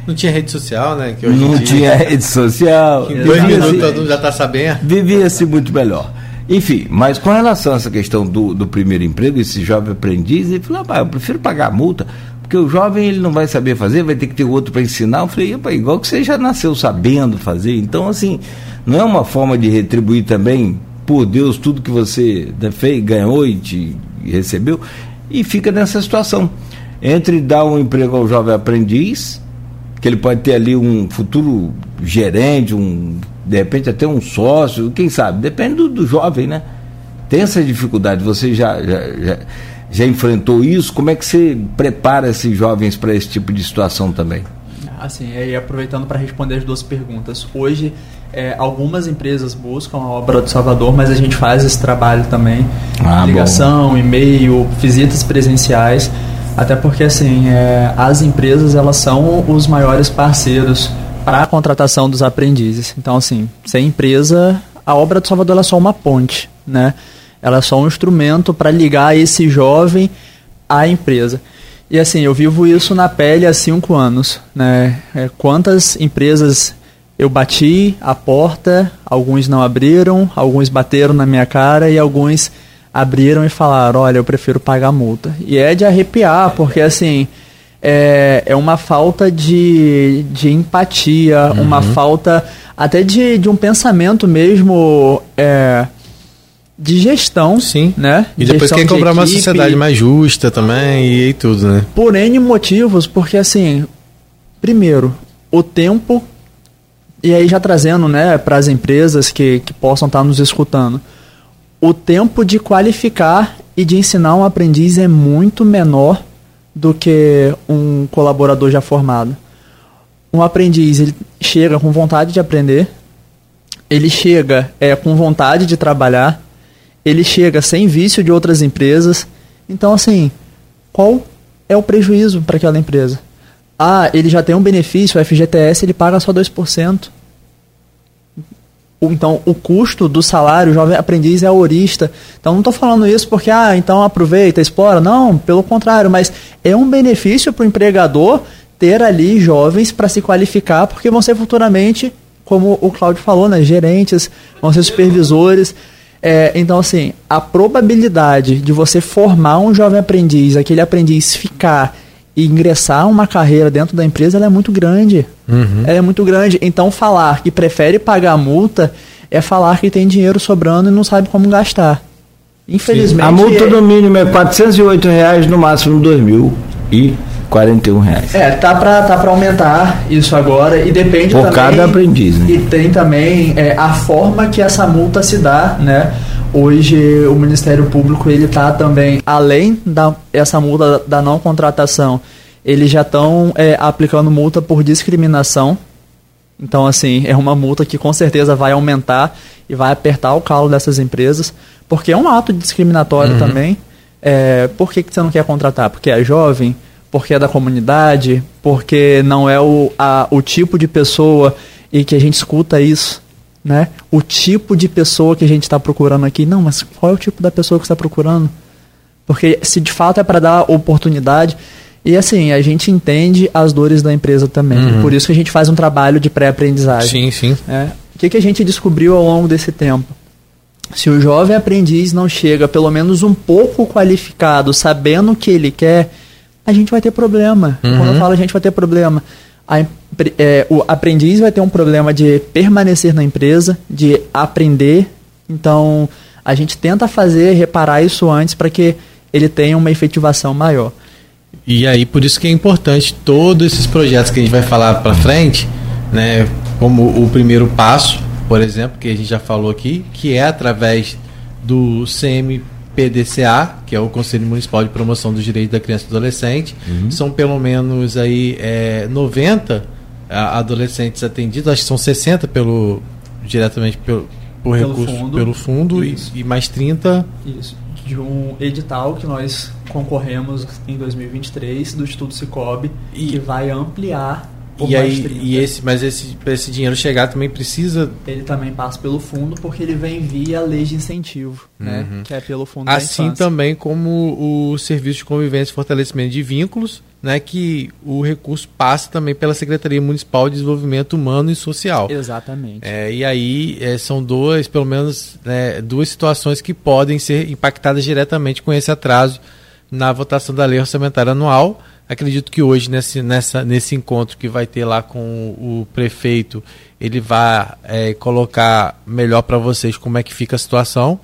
Não tinha rede social, né? Que hoje não dia, tinha rede social. Que em dois minutos todo mundo já está sabendo. Vivia-se muito melhor. Enfim, mas com relação a essa questão do, do primeiro emprego, esse jovem aprendiz, ele falou, ah, eu prefiro pagar a multa... Porque o jovem ele não vai saber fazer, vai ter que ter outro para ensinar. Eu falei, epa, igual que você já nasceu sabendo fazer. Então, assim, não é uma forma de retribuir também, por Deus, tudo que você fez, ganhou e te recebeu, e fica nessa situação. Entre dar um emprego ao jovem aprendiz, que ele pode ter ali um futuro gerente, um, de repente até um sócio, quem sabe, depende do, do jovem, né? Tem essa dificuldade, você já, já, já, já enfrentou isso? Como é que você prepara esses jovens para esse tipo de situação também? Assim, e aproveitando para responder as duas perguntas, hoje é, algumas empresas buscam a Obra do Salvador, mas a gente faz esse trabalho também, ah, ligação, bom. E-mail, visitas presenciais, até porque assim, é, as empresas elas são os maiores parceiros para a contratação dos aprendizes. Então assim, sem empresa, a Obra do Salvador ela é só uma ponte, né? Ela é só um instrumento para ligar esse jovem à empresa. E assim, eu vivo isso na pele há cinco anos, né? Quantas empresas eu bati a porta, alguns não abriram, alguns bateram na minha cara e alguns abriram e falaram, olha, eu prefiro pagar multa. E é de arrepiar, porque assim, é, é uma falta de, de empatia, uhum. uma falta até de, de um pensamento mesmo... É, de gestão, sim, né? E depois quer cobrar uma sociedade mais justa também e, e tudo, né? Por N motivos, porque assim, primeiro, o tempo, e aí já trazendo, né, para as empresas que, que possam estar nos escutando, o tempo de qualificar e de ensinar um aprendiz é muito menor do que um colaborador já formado. Um aprendiz, ele chega com vontade de aprender, ele chega é, com vontade de trabalhar, ele chega sem vício de outras empresas. Então, assim, qual é o prejuízo para aquela empresa? Ah, ele já tem um benefício, o F G T S, ele paga só dois por cento. Então, o custo do salário, o jovem aprendiz é horista. Então, não estou falando isso porque, ah, então aproveita, explora. Não, pelo contrário, mas é um benefício para o empregador ter ali jovens para se qualificar, porque vão ser futuramente, como o Cláudio falou, né, gerentes, vão ser supervisores... É, então assim, a probabilidade de você formar um jovem aprendiz, aquele aprendiz ficar e ingressar uma carreira dentro da empresa, ela é muito grande. Uhum. Ela é muito grande. Então falar que prefere pagar multa é falar que tem dinheiro sobrando e não sabe como gastar. Infelizmente. Sim. A multa no mínimo é quatrocentos e oito reais, no máximo dois mil e quarenta e um reais. É, tá para tá para aumentar isso agora e depende por também... Por cada aprendiz, né? E tem também é, a forma que essa multa se dá, né? Hoje o Ministério Público, ele tá também, além da essa multa da não contratação, eles já estão é, aplicando multa por discriminação. Então, assim, é uma multa que com certeza vai aumentar e vai apertar o calo dessas empresas, porque é um ato discriminatório uhum. também. É, por que, que você não quer contratar? Porque é jovem? Porque é da comunidade, porque não é o, a, o tipo de pessoa, e que a gente escuta isso, né? O tipo de pessoa que a gente está procurando aqui. Não, mas qual é o tipo da pessoa que você está procurando? Porque se de fato é para dar oportunidade, e assim, a gente entende as dores da empresa também. Uhum. Por isso que a gente faz um trabalho de pré-aprendizagem. Sim, sim. É. O que, que a gente descobriu ao longo desse tempo? Se o jovem aprendiz não chega pelo menos um pouco qualificado, sabendo o que ele quer... a gente vai ter problema. Uhum. Quando eu falo a gente vai ter problema, a, é, o aprendiz vai ter um problema de permanecer na empresa, de aprender. Então, a gente tenta fazer, reparar isso antes para que ele tenha uma efetivação maior. E aí, por isso que é importante todos esses projetos que a gente vai falar para frente, né, como o primeiro passo, por exemplo, que a gente já falou aqui, que é através do C M P D C A, P D C A, que é o Conselho Municipal de Promoção do Direito da Criança e Adolescente. Uhum. São pelo menos aí, é, noventa adolescentes atendidos, acho que são sessenta pelo, diretamente pelo, por pelo recurso fundo, pelo fundo e, e mais trinta. Isso. De um edital que nós concorremos em dois mil e vinte e três do Instituto Cicobi, e, que vai ampliar por e mais aí, trinta. E esse, mas esse, para esse dinheiro chegar também precisa... Ele também passa pelo fundo, porque ele vem via a lei de incentivo, uhum. né? Que é pelo fundo assim da infância. Também como o Serviço de Convivência e Fortalecimento de Vínculos, né? Que o recurso passa também pela Secretaria Municipal de Desenvolvimento Humano e Social. Exatamente. É, e aí é, são duas, pelo menos, né, duas situações que podem ser impactadas diretamente com esse atraso na votação da Lei Orçamentária Anual, Acredito que hoje, nesse, nessa, nesse encontro que vai ter lá com o prefeito, ele vai é, colocar melhor para vocês como é que fica a situação.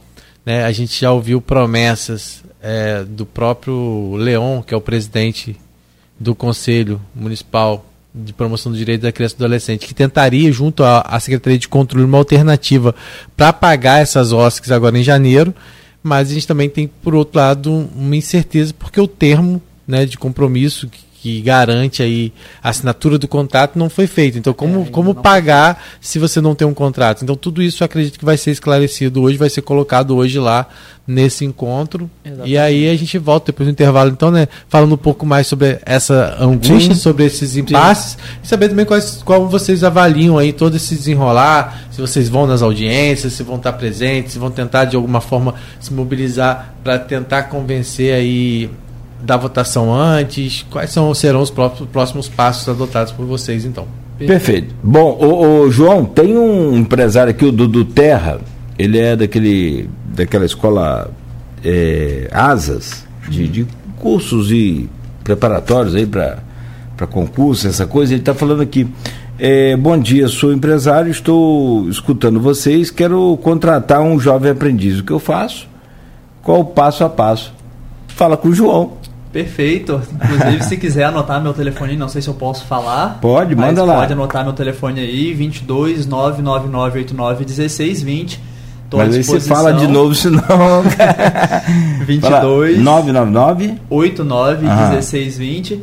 Né? A gente já ouviu promessas é, do próprio Leon, que é o presidente do Conselho Municipal de Promoção do Direito da Criança e Adolescente, que tentaria, junto à Secretaria de Controle, uma alternativa para pagar essas O S Cs agora em janeiro. Mas a gente também tem, por outro lado, uma incerteza, porque o termo, né, de compromisso que, que garante aí a assinatura do contrato não foi feito. Então, como, é, como pagar foi. Se você não tem um contrato? Então, tudo isso eu acredito que vai ser esclarecido hoje, vai ser colocado hoje lá nesse encontro. Exatamente. E aí a gente volta depois do intervalo, então, né, falando um pouco mais sobre essa angústia, sim, sobre esses impasses, sim, e saber também quais, qual vocês avaliam aí todo esse desenrolar, se vocês vão nas audiências, se vão estar presentes, se vão tentar de alguma forma se mobilizar para tentar convencer aí da votação antes, quais são, serão os próprios, próximos passos adotados por vocês, então. Perfeito. Bom, o, o João, tem um empresário aqui, o Dudu Terra, ele é daquele, daquela escola é, Asas, de, de cursos e preparatórios aí para concurso, essa coisa, ele está falando aqui, é, bom dia, sou empresário, estou escutando vocês, quero contratar um jovem aprendiz, o que eu faço? Qual o passo a passo? Fala com o João. Perfeito. Inclusive, se quiser anotar meu telefone, não sei se eu posso falar. Pode, manda lá. Pode anotar meu telefone aí, vinte e dois, nove nove nove, oito nove, um seis dois zero. Tô mas à disposição. Aí você fala de novo, senão... vinte e dois, nove nove nove, oito nove, um seis dois zero.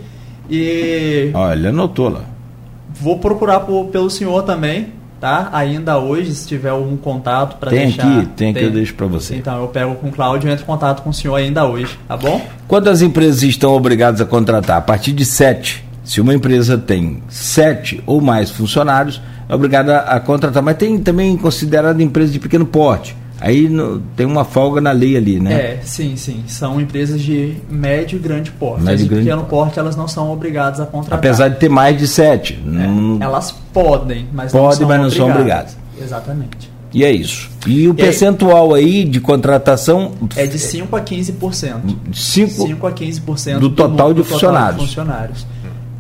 E... olha, anotou lá. Vou procurar por, pelo senhor também, tá? Ainda hoje, se tiver algum contato para deixar... Aqui, tem aqui, tem que eu deixo para você. Então, eu pego com o Cláudio e entro em contato com o senhor ainda hoje, tá bom? Quantas empresas estão obrigadas a contratar? A partir de sete. Se uma empresa tem sete ou mais funcionários, é obrigada a contratar. Mas tem também considerada empresa de pequeno porte. Aí no, tem uma folga na lei ali, né? É, sim, sim. São empresas de médio e grande porte. Médio, as de grande pequeno porte, porte, elas não são obrigadas a contratar. Apesar de ter mais de sete. É. Não... elas podem, mas podem, não são mas não obrigadas. são obrigadas. Exatamente. E é isso. E o e percentual aí, aí de contratação... é de cinco a quinze por cento. cinco, cinco a quinze por cento do total, do, do de, total funcionários. de funcionários.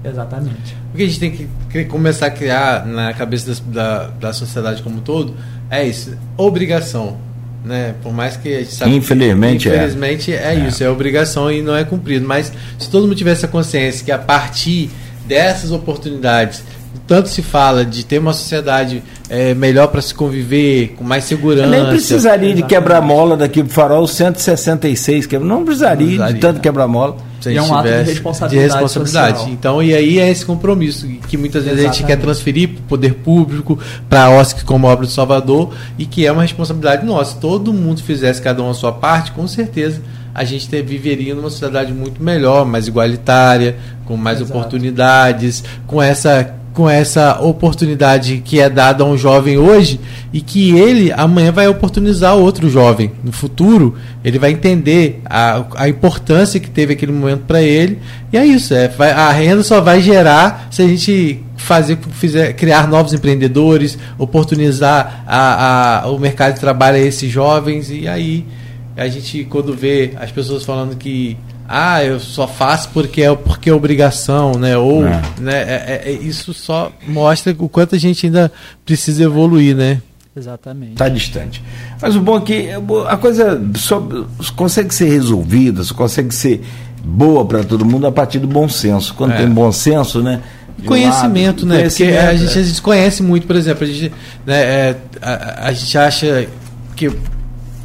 Exatamente. O que a gente tem que começar a criar na cabeça das, da, da sociedade como um todo é isso. Obrigação. Né? Por mais que a gente sabe infelizmente, que, infelizmente é, é isso, é obrigação e não é cumprido, mas se todo mundo tivesse a consciência que a partir dessas oportunidades tanto se fala de ter uma sociedade é, melhor para se conviver, com mais segurança, nem precisaria exatamente. de quebra-mola daqui pro farol, cento e sessenta e seis quebra, não precisaria, não precisaria de tanto quebra-mola. E é um ato de responsabilidade, de responsabilidade. Então, e aí é esse compromisso que muitas vezes exatamente. a gente quer transferir para o poder público, para a O S C como Obra do Salvador, e que é uma responsabilidade nossa. Se todo mundo fizesse cada um a sua parte, com certeza a gente ter, viveria numa sociedade muito melhor, mais igualitária, com mais exato. oportunidades, com essa, com essa oportunidade que é dada a um jovem hoje e que ele amanhã vai oportunizar outro jovem. No futuro, ele vai entender a, a importância que teve aquele momento para ele. E é isso, é, vai, a renda só vai gerar se a gente fazer, fizer, criar novos empreendedores, oportunizar a, a, o mercado de trabalho a esses jovens. E aí, a gente quando vê as pessoas falando que ah, eu só faço porque é, porque é obrigação, né? Ou, é. né? É, é, isso só mostra o quanto a gente ainda precisa evoluir, né? Exatamente. Está distante. Mas o bom é que a coisa só consegue ser resolvida, só consegue ser boa para todo mundo a partir do bom senso. Quando é. tem bom senso, né? De conhecimento, um lado, né? Conhecimento, porque a gente, a gente conhece muito, por exemplo, a gente, né, é, a, a gente acha que...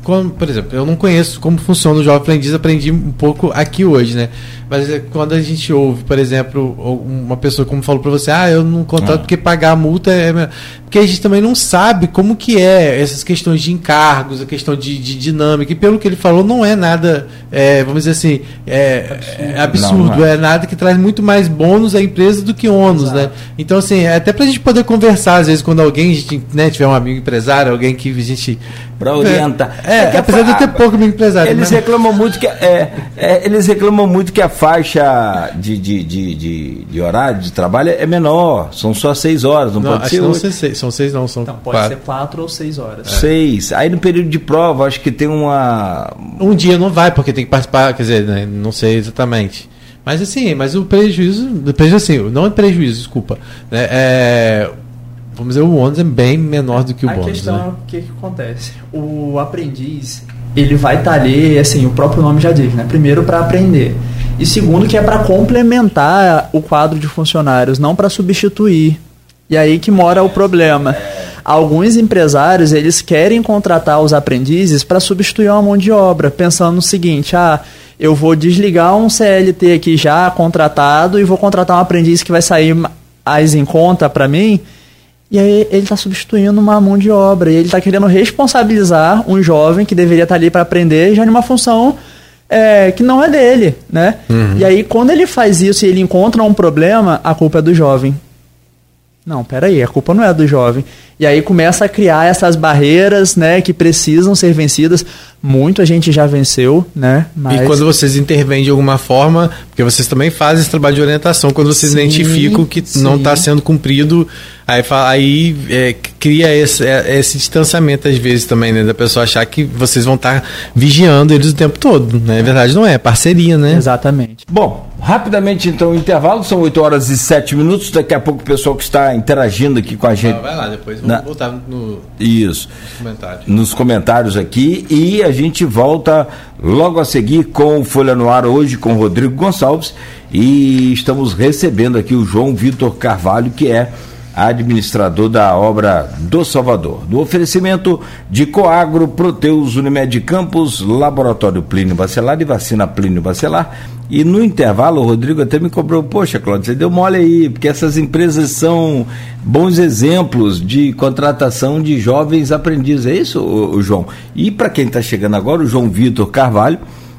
Como, por exemplo, eu não conheço como funciona o Jovem Aprendiz, aprendi um pouco aqui hoje, né? Mas quando a gente ouve, por exemplo, uma pessoa como falou para você, ah, eu não contrato ah. porque pagar a multa é... Porque a gente também não sabe como que é essas questões de encargos, a questão de, de dinâmica, e pelo que ele falou, não é nada, é, vamos dizer assim, é, é absurdo, não, não é. é nada que traz muito mais bônus à empresa do que ônus, exato. Né? Então, assim, é até pra gente poder conversar, às vezes, quando alguém, a gente, né, tiver um amigo empresário, alguém que a gente... Pra orientar. É, é, é apesar fa... de ter pouco amigo empresário. Eles, né? reclamam muito que, é, é, eles reclamam muito que a faixa de, de, de, de, de horário de trabalho é menor, são só seis horas, não, não pode ser hoje. São seis não, são então, pode quatro. ser quatro ou seis horas. É. Seis. Aí no período de prova, acho que tem uma... Um dia não vai, porque tem que participar, quer dizer, né? Não sei exatamente. Mas assim, mas o prejuízo, o prejuízo assim, não é prejuízo, desculpa, né? É, vamos dizer, o ônus é bem menor do que o a bônus. A questão, né? É o que, que acontece. O aprendiz, ele vai estar ali, assim, o próprio nome já diz, né? Primeiro, para aprender. E segundo, que é para complementar o quadro de funcionários, não para substituir. E aí que mora o problema. Alguns empresários, eles querem contratar os aprendizes para substituir uma mão de obra, pensando no seguinte: ah, eu vou desligar um C L T aqui já contratado e vou contratar um aprendiz que vai sair mais em conta para mim. E aí ele está substituindo uma mão de obra, e ele está querendo responsabilizar um jovem que deveria estar ali para aprender já numa função é, que não é dele, né? Uhum. E aí, quando ele faz isso e ele encontra um problema, a culpa é do jovem. Não, peraí, a culpa não é do jovem. E aí começa a criar essas barreiras, né, que precisam ser vencidas. Muito a gente já venceu, né? Mas... E quando vocês intervêm de alguma forma, porque vocês também fazem esse trabalho de orientação, quando vocês sim, identificam que sim. não está sendo cumprido, aí, aí é, cria esse, é, esse distanciamento às vezes também, né? Da pessoa achar que vocês vão estar tá vigiando eles o tempo todo, né? Na verdade não é, é parceria, né? Exatamente. Bom, rapidamente então o intervalo, são oito horas e sete minutos, daqui a pouco o pessoal que está interagindo aqui com a gente... Ah, vai lá, depois vamos Na... voltar no... Isso. Nos comentários. Nos comentários aqui, e a gente volta logo a seguir com o Folha no Ar hoje, com o Rodrigo Gonçalves, e estamos recebendo aqui o João Vitor Carvalho, que é administrador da Obra do Salvador, do oferecimento de Coagro, Proteus, Unimed Campos, Laboratório Plínio Bacelar e Vacina Plínio Bacelar. E no intervalo o Rodrigo até me cobrou: poxa, Cláudio, você deu mole aí, porque essas empresas são bons exemplos de contratação de jovens aprendizes. É isso, o João? E para quem está chegando agora, o João Vitor Carvalho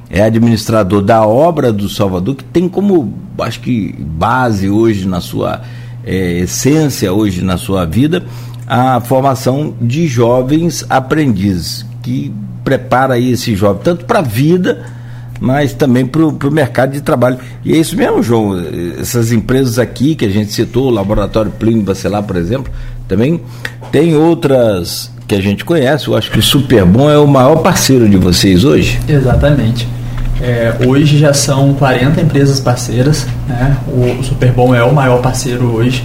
é administrador da Obra do Salvador, que tem como, acho que, base hoje na sua é, essência, hoje na sua vida, a formação de jovens aprendizes, que prepara aí esse jovem tanto para a vida, mas também para o mercado de trabalho. E é isso mesmo, João, essas empresas aqui que a gente citou, o Laboratório Plínio Bacelar, por exemplo, também tem outras que a gente conhece. Eu acho que o Superbom é o maior parceiro de vocês hoje. Exatamente. É, hoje já são quarenta empresas parceiras, né? O Superbom é o maior parceiro hoje.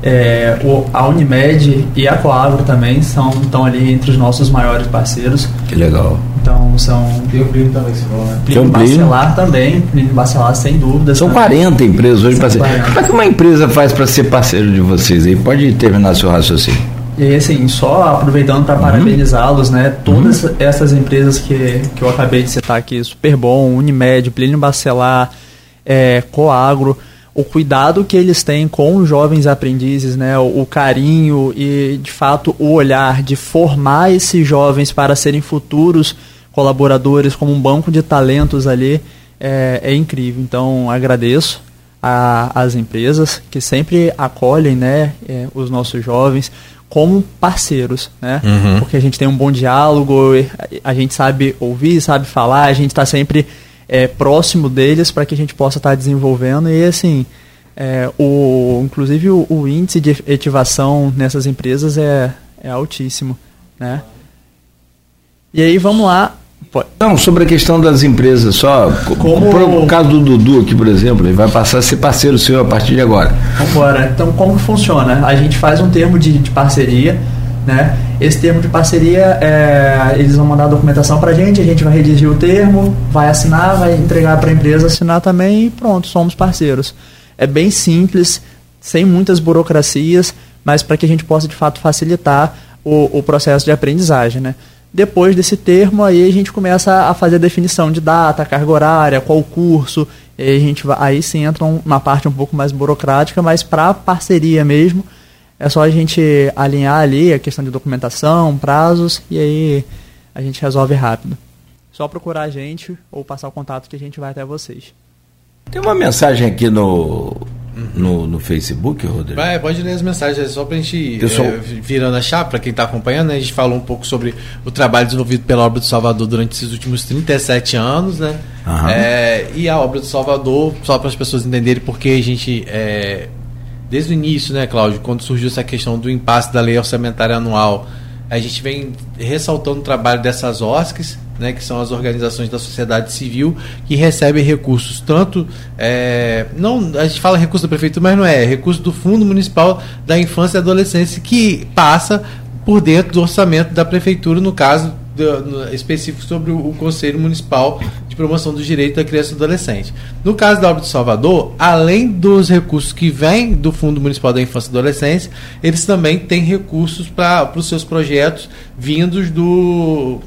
É, o, a Unimed e a Coagro também são, estão ali entre os nossos maiores parceiros. Que legal. Então são... Tem o Plínio também, você falou, né? Plínio Bacelar também, Plínio Bacelar sem dúvida. São também. quarenta empresas hoje parceiras. Como é que uma empresa faz para ser parceiro de vocês aí? Pode terminar seu raciocínio. E aí, assim, só aproveitando para uhum. parabenizá-los, né? Todas uhum. essas empresas que, que eu acabei de citar aqui, Superbom, Unimed, Plínio Bacelar, é, Coagro, o cuidado que eles têm com os jovens aprendizes, né? O, o carinho e, de fato, o olhar de formar esses jovens para serem futuros colaboradores, como um banco de talentos ali, é, é incrível. Então, agradeço a, as empresas que sempre acolhem, né, é, os nossos jovens como parceiros, né? Uhum. Porque a gente tem um bom diálogo, a gente sabe ouvir, sabe falar, a gente está sempre... É, próximo deles, para que a gente possa estar tá desenvolvendo. E assim, é, o, inclusive o, o índice de efetivação nessas empresas é, é altíssimo, né? E aí vamos lá. Não, sobre a questão das empresas só, como por caso do Dudu aqui, por exemplo, ele vai passar a ser parceiro seu a partir de agora. Agora, então como funciona? A gente faz um termo de, de parceria, né? Esse termo de parceria, é, eles vão mandar a documentação para a gente, a gente vai redigir o termo, vai assinar, vai entregar para a empresa assinar também e pronto, somos parceiros. É bem simples, sem muitas burocracias, mas para que a gente possa de fato facilitar o, o processo de aprendizagem, né? Depois desse termo, aí a gente começa a fazer a definição de data, carga horária, qual curso, aí, a gente vai, aí sim entra uma parte um pouco mais burocrática, mas para parceria mesmo, é só a gente alinhar ali a questão de documentação, prazos, e aí a gente resolve rápido. Só procurar a gente ou passar o contato que a gente vai até vocês. Tem uma mensagem aqui no, no, no Facebook, Rodrigo? Vai, pode ler as mensagens, só para a gente ir sou... é, virando a chave, para quem está acompanhando, né? A gente falou um pouco sobre o trabalho desenvolvido pela Obra do Salvador durante esses últimos trinta e sete anos, né? É, e a Obra do Salvador, só para as pessoas entenderem porque a gente... É, desde o início, né, Cláudio, quando surgiu essa questão do impasse da Lei Orçamentária Anual, a gente vem ressaltando o trabalho dessas O S Cs, né, que são as organizações da sociedade civil, que recebem recursos tanto, é, não, a gente fala recurso da prefeitura, mas não é, é recurso do Fundo Municipal da Infância e Adolescência, que passa por dentro do orçamento da prefeitura, no caso do, no, específico sobre o, o Conselho Municipal de Promoção do Direito da Criança e Adolescente. No caso da Obra do Salvador, além dos recursos que vêm do Fundo Municipal da Infância e Adolescência, eles também têm recursos para os seus projetos vindos do...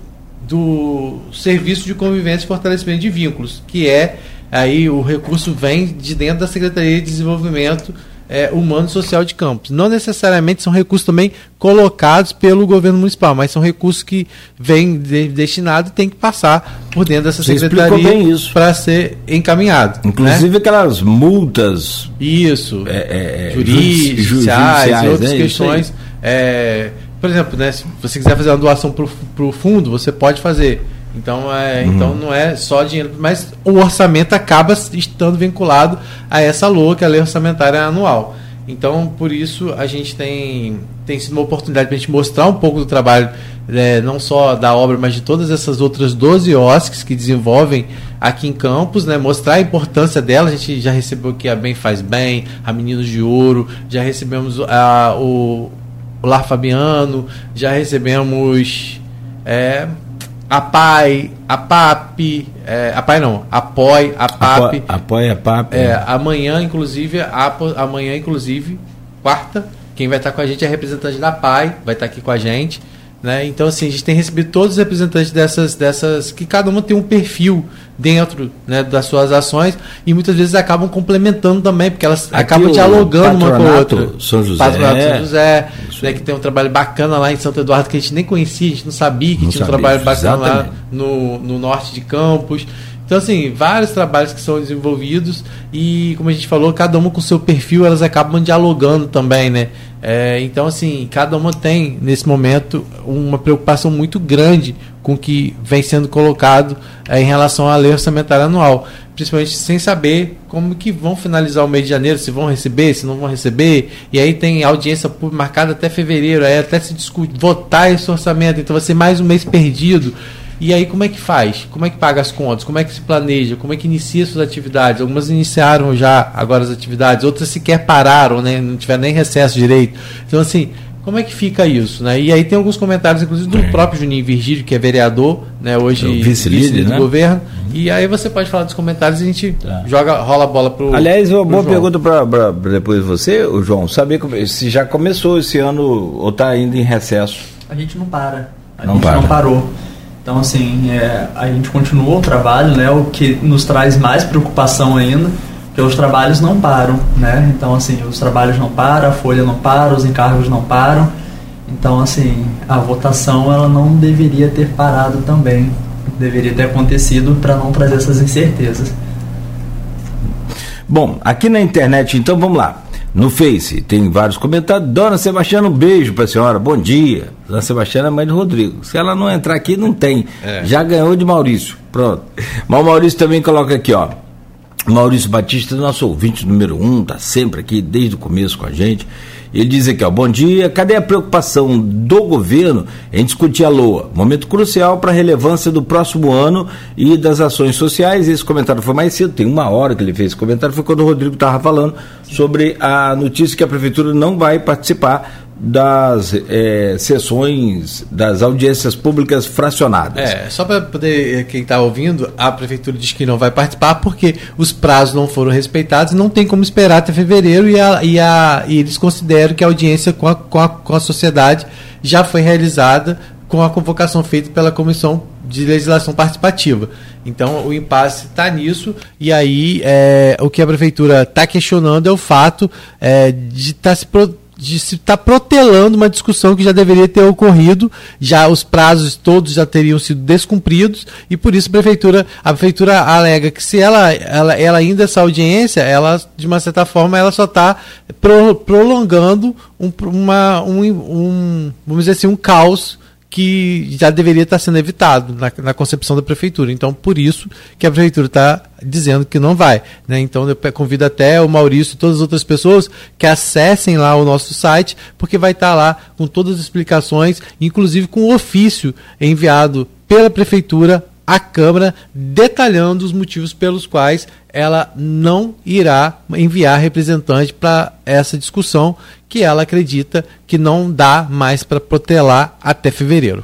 do Serviço de Convivência e Fortalecimento de Vínculos, que é, aí o recurso vem de dentro da Secretaria de Desenvolvimento é, Humano e Social de Campos. Não necessariamente são recursos também colocados pelo governo municipal, mas são recursos que vêm de, destinados e tem que passar por dentro dessa Você secretaria para ser encaminhado. Inclusive, né? Aquelas multas isso, é, é, jurídicas, judiciais e outras né? questões... É, por exemplo, né, se você quiser fazer uma doação para o fundo, você pode fazer. Então, é, uhum. então não é só dinheiro, mas o orçamento acaba estando vinculado a essa LOA, que é a Lei Orçamentária Anual. Então, por isso, a gente tem, tem sido uma oportunidade para a gente mostrar um pouco do trabalho, é, não só da obra, mas de todas essas outras doze O S Cs que desenvolvem aqui em Campos, né, mostrar a importância dela. A gente já recebeu aqui a Bem Faz Bem, a Meninos de Ouro, já recebemos a, o... Lar Fabiano, já recebemos é, a PAI, a PAP, é, a PAI não, a POI, a PAP. Apoia a, a PAP. É, amanhã, inclusive, a, amanhã, inclusive, quarta, quem vai estar com a gente é a representante da PAI, vai estar aqui com a gente. Né? Então, assim, a gente tem recebido todos os representantes dessas, dessas que cada uma tem um perfil dentro, né, das suas ações e muitas vezes acabam complementando também, porque elas Aqui acabam dialogando uma com a outra. São José, Patronato São José, né, que tem um trabalho bacana lá em Santo Eduardo, que a gente nem conhecia, a gente não sabia que não tinha sabia, um trabalho bacana exatamente. Lá no, no norte de Campos. Então, assim, vários trabalhos que são desenvolvidos e, como a gente falou, cada uma com o seu perfil, elas acabam dialogando também, né? É, então, assim, cada uma tem, nesse momento, uma preocupação muito grande com o que vem sendo colocado é, em relação à Lei Orçamentária Anual, principalmente sem saber como que vão finalizar o mês de janeiro, se vão receber, se não vão receber, e aí tem audiência pública marcada até fevereiro, aí até se discutir, votar esse orçamento, então vai ser mais um mês perdido. E aí como é que faz? Como é que paga as contas? Como é que se planeja? Como é que inicia suas atividades? Algumas iniciaram já agora as atividades, outras sequer pararam, né? Não tiveram nem recesso direito. Então, assim, como é que fica isso? Né? E aí tem alguns comentários, inclusive, do é. próprio Juninho Virgílio, que é vereador, né? Hoje é vice-líder do né? governo. Uhum. E aí você pode falar dos comentários e a gente tá. joga, rola a bola para o Aliás, uma boa pergunta para depois você, o João, saber se já começou esse ano ou está ainda em recesso. A gente não para. A não gente para. não parou. Então, assim, é, a gente continua o trabalho, né, o que nos traz mais preocupação ainda, porque os trabalhos não param, né? Então, assim, os trabalhos não param, a folha não para, os encargos não param. Então, assim, a votação, ela não deveria ter parado também. Deveria ter acontecido para não trazer essas incertezas. Bom, aqui na internet, então, vamos lá. No Face, tem vários comentários. Dona Sebastiana, um beijo para a senhora, bom dia. Dona Sebastiana é mãe do Rodrigo. Se ela não entrar aqui, não tem. É. Já ganhou de Maurício, pronto. Mas o Maurício também coloca aqui, ó. Maurício Batista, nosso ouvinte número um, tá sempre aqui desde o começo com a gente. Ele diz aqui, ó, bom dia, cadê a preocupação do governo em discutir a LOA? Momento crucial para a relevância do próximo ano e das ações sociais. Esse comentário foi mais cedo, tem uma hora que ele fez esse comentário, foi quando o Rodrigo estava falando sobre a notícia que a prefeitura não vai participar das é, sessões das audiências públicas fracionadas. É, só para poder, quem está ouvindo, a prefeitura diz que não vai participar porque os prazos não foram respeitados, não tem como esperar até fevereiro e, a, e, a, e eles consideram que a audiência com a, com a, com a sociedade já foi realizada com a convocação feita pela Comissão de Legislação Participativa. Então, o impasse está nisso, e aí é, o que a prefeitura está questionando é o fato é, de estar tá se pro... de se estar protelando uma discussão que já deveria ter ocorrido, já os prazos todos já teriam sido descumpridos, e por isso a prefeitura, a prefeitura alega que se ela, ela, ela ainda essa audiência, ela, de uma certa forma, ela só está pro, prolongando um, uma, um, um, vamos dizer assim, um caos que já deveria estar sendo evitado na, na concepção da prefeitura. Então, por isso que a prefeitura está dizendo que não vai. Né? Então, eu convido até o Maurício e todas as outras pessoas que acessem lá o nosso site, porque vai estar lá com todas as explicações, inclusive com o ofício enviado pela Prefeitura à Câmara, detalhando os motivos pelos quais ela não irá enviar representante para essa discussão, que ela acredita que não dá mais para protelar até fevereiro.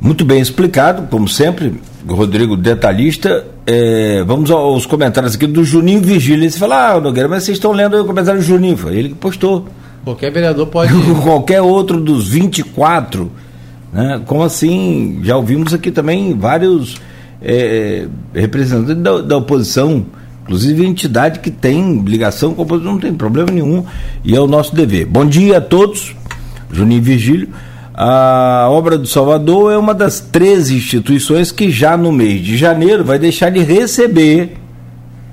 Muito bem explicado, como sempre, Rodrigo, detalhista. É, vamos aos comentários aqui do Juninho Virgílio. Você fala, ah, Nogueira, mas vocês estão lendo o comentário do Juninho. Foi ele que postou. Qualquer vereador pode ir. Qualquer outro dos vinte e quatro, né? Como assim? Já ouvimos aqui também vários é, representantes da, da oposição, inclusive entidade que tem ligação com a oposição, não tem problema nenhum, e é o nosso dever. Bom dia a todos, Juninho Virgílio. A Obra do Salvador é uma das treze instituições que já no mês de janeiro vai deixar de receber,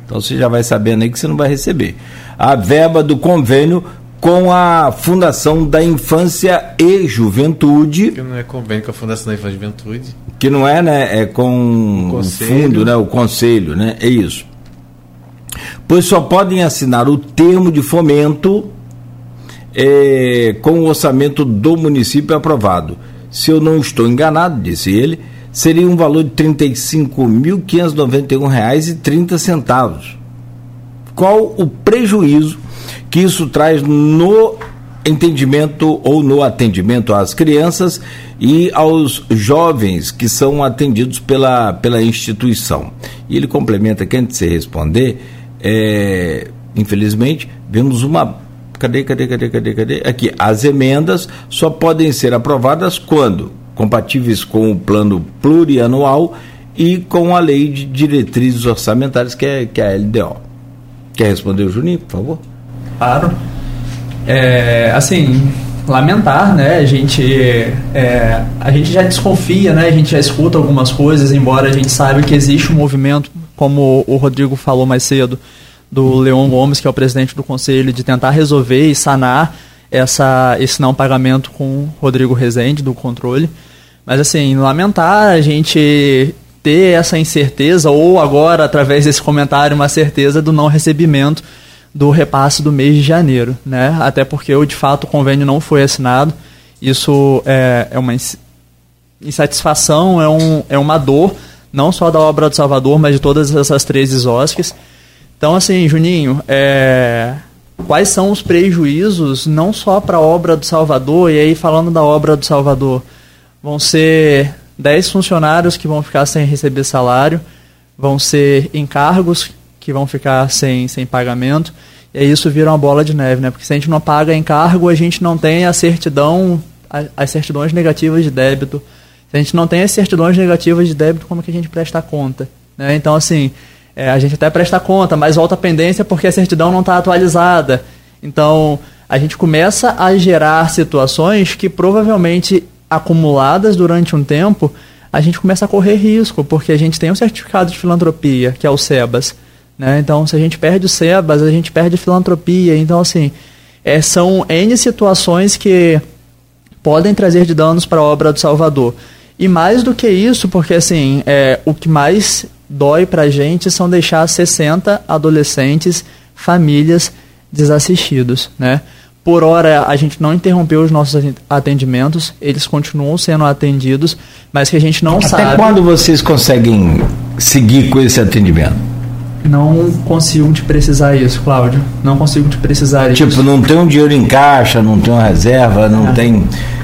então você já vai sabendo aí que você não vai receber, a verba do convênio com a Fundação da Infância e Juventude. Que não é convênio com a Fundação da Infância e Juventude. Que não é, né? É com o fundo, né? O Conselho, né? É isso. Pois só podem assinar o termo de fomento é, com o orçamento do município aprovado. Se eu não estou enganado, disse ele, seria um valor de trinta e cinco mil, quinhentos e noventa e um reais e trinta centavos. Qual o prejuízo que isso traz no entendimento ou no atendimento às crianças e aos jovens que são atendidos pela, pela instituição? E ele complementa aqui, antes de você responder, é, infelizmente, vemos uma... Cadê, cadê, cadê, cadê, cadê? Aqui, as emendas só podem ser aprovadas quando compatíveis com o plano plurianual e com a Lei de Diretrizes Orçamentárias, que é, que é a L D O. Quer responder o Juninho, por favor? Claro. É, assim, lamentar, né? A gente, é, a gente já desconfia, né? A gente já escuta algumas coisas, embora a gente saiba que existe um movimento, como o Rodrigo falou mais cedo, do Leon Gomes, que é o presidente do Conselho, de tentar resolver e sanar essa, esse não pagamento com o Rodrigo Rezende, do controle. Mas, assim, lamentar a gente ter essa incerteza, ou agora, através desse comentário, uma certeza do não recebimento do repasse do mês de janeiro, né? Até porque, de fato, o convênio não foi assinado. Isso é, é uma insatisfação, é, um, é uma dor, não só da Obra do Salvador, mas de todas essas três O S Cs. Então, assim, Juninho, é, quais são os prejuízos, não só para a Obra do Salvador? E aí, falando da Obra do Salvador, vão ser dez funcionários que vão ficar sem receber salário, vão ser encargos que vão ficar sem, sem pagamento, e aí isso vira uma bola de neve, né? Porque se a gente não paga encargo, a gente não tem a certidão, a, as certidões negativas de débito. Se a gente não tem as certidões negativas de débito, como que a gente presta conta, né? Então, assim, é, a gente até presta conta, mas volta a pendência porque a certidão não está atualizada. Então, a gente começa a gerar situações que provavelmente acumuladas durante um tempo, a gente começa a correr risco, porque a gente tem um certificado de filantropia, que é o SEBAS, né? Então, se a gente perde o SEBAS, a gente perde a filantropia. Então, assim, é, são N situações que podem trazer de danos para a Obra do Salvador. E mais do que isso, porque, assim, é, o que mais dói para a gente são deixar sessenta adolescentes, famílias desassistidos, né? Por hora, a gente não interrompeu os nossos atendimentos, eles continuam sendo atendidos, mas que a gente não Até sabe... Até quando vocês conseguem seguir com esse atendimento? Não consigo te precisar isso, Cláudio. Não consigo te precisar tipo, isso. Tipo, não tem um dinheiro em caixa, não tem uma reserva, não é. tem...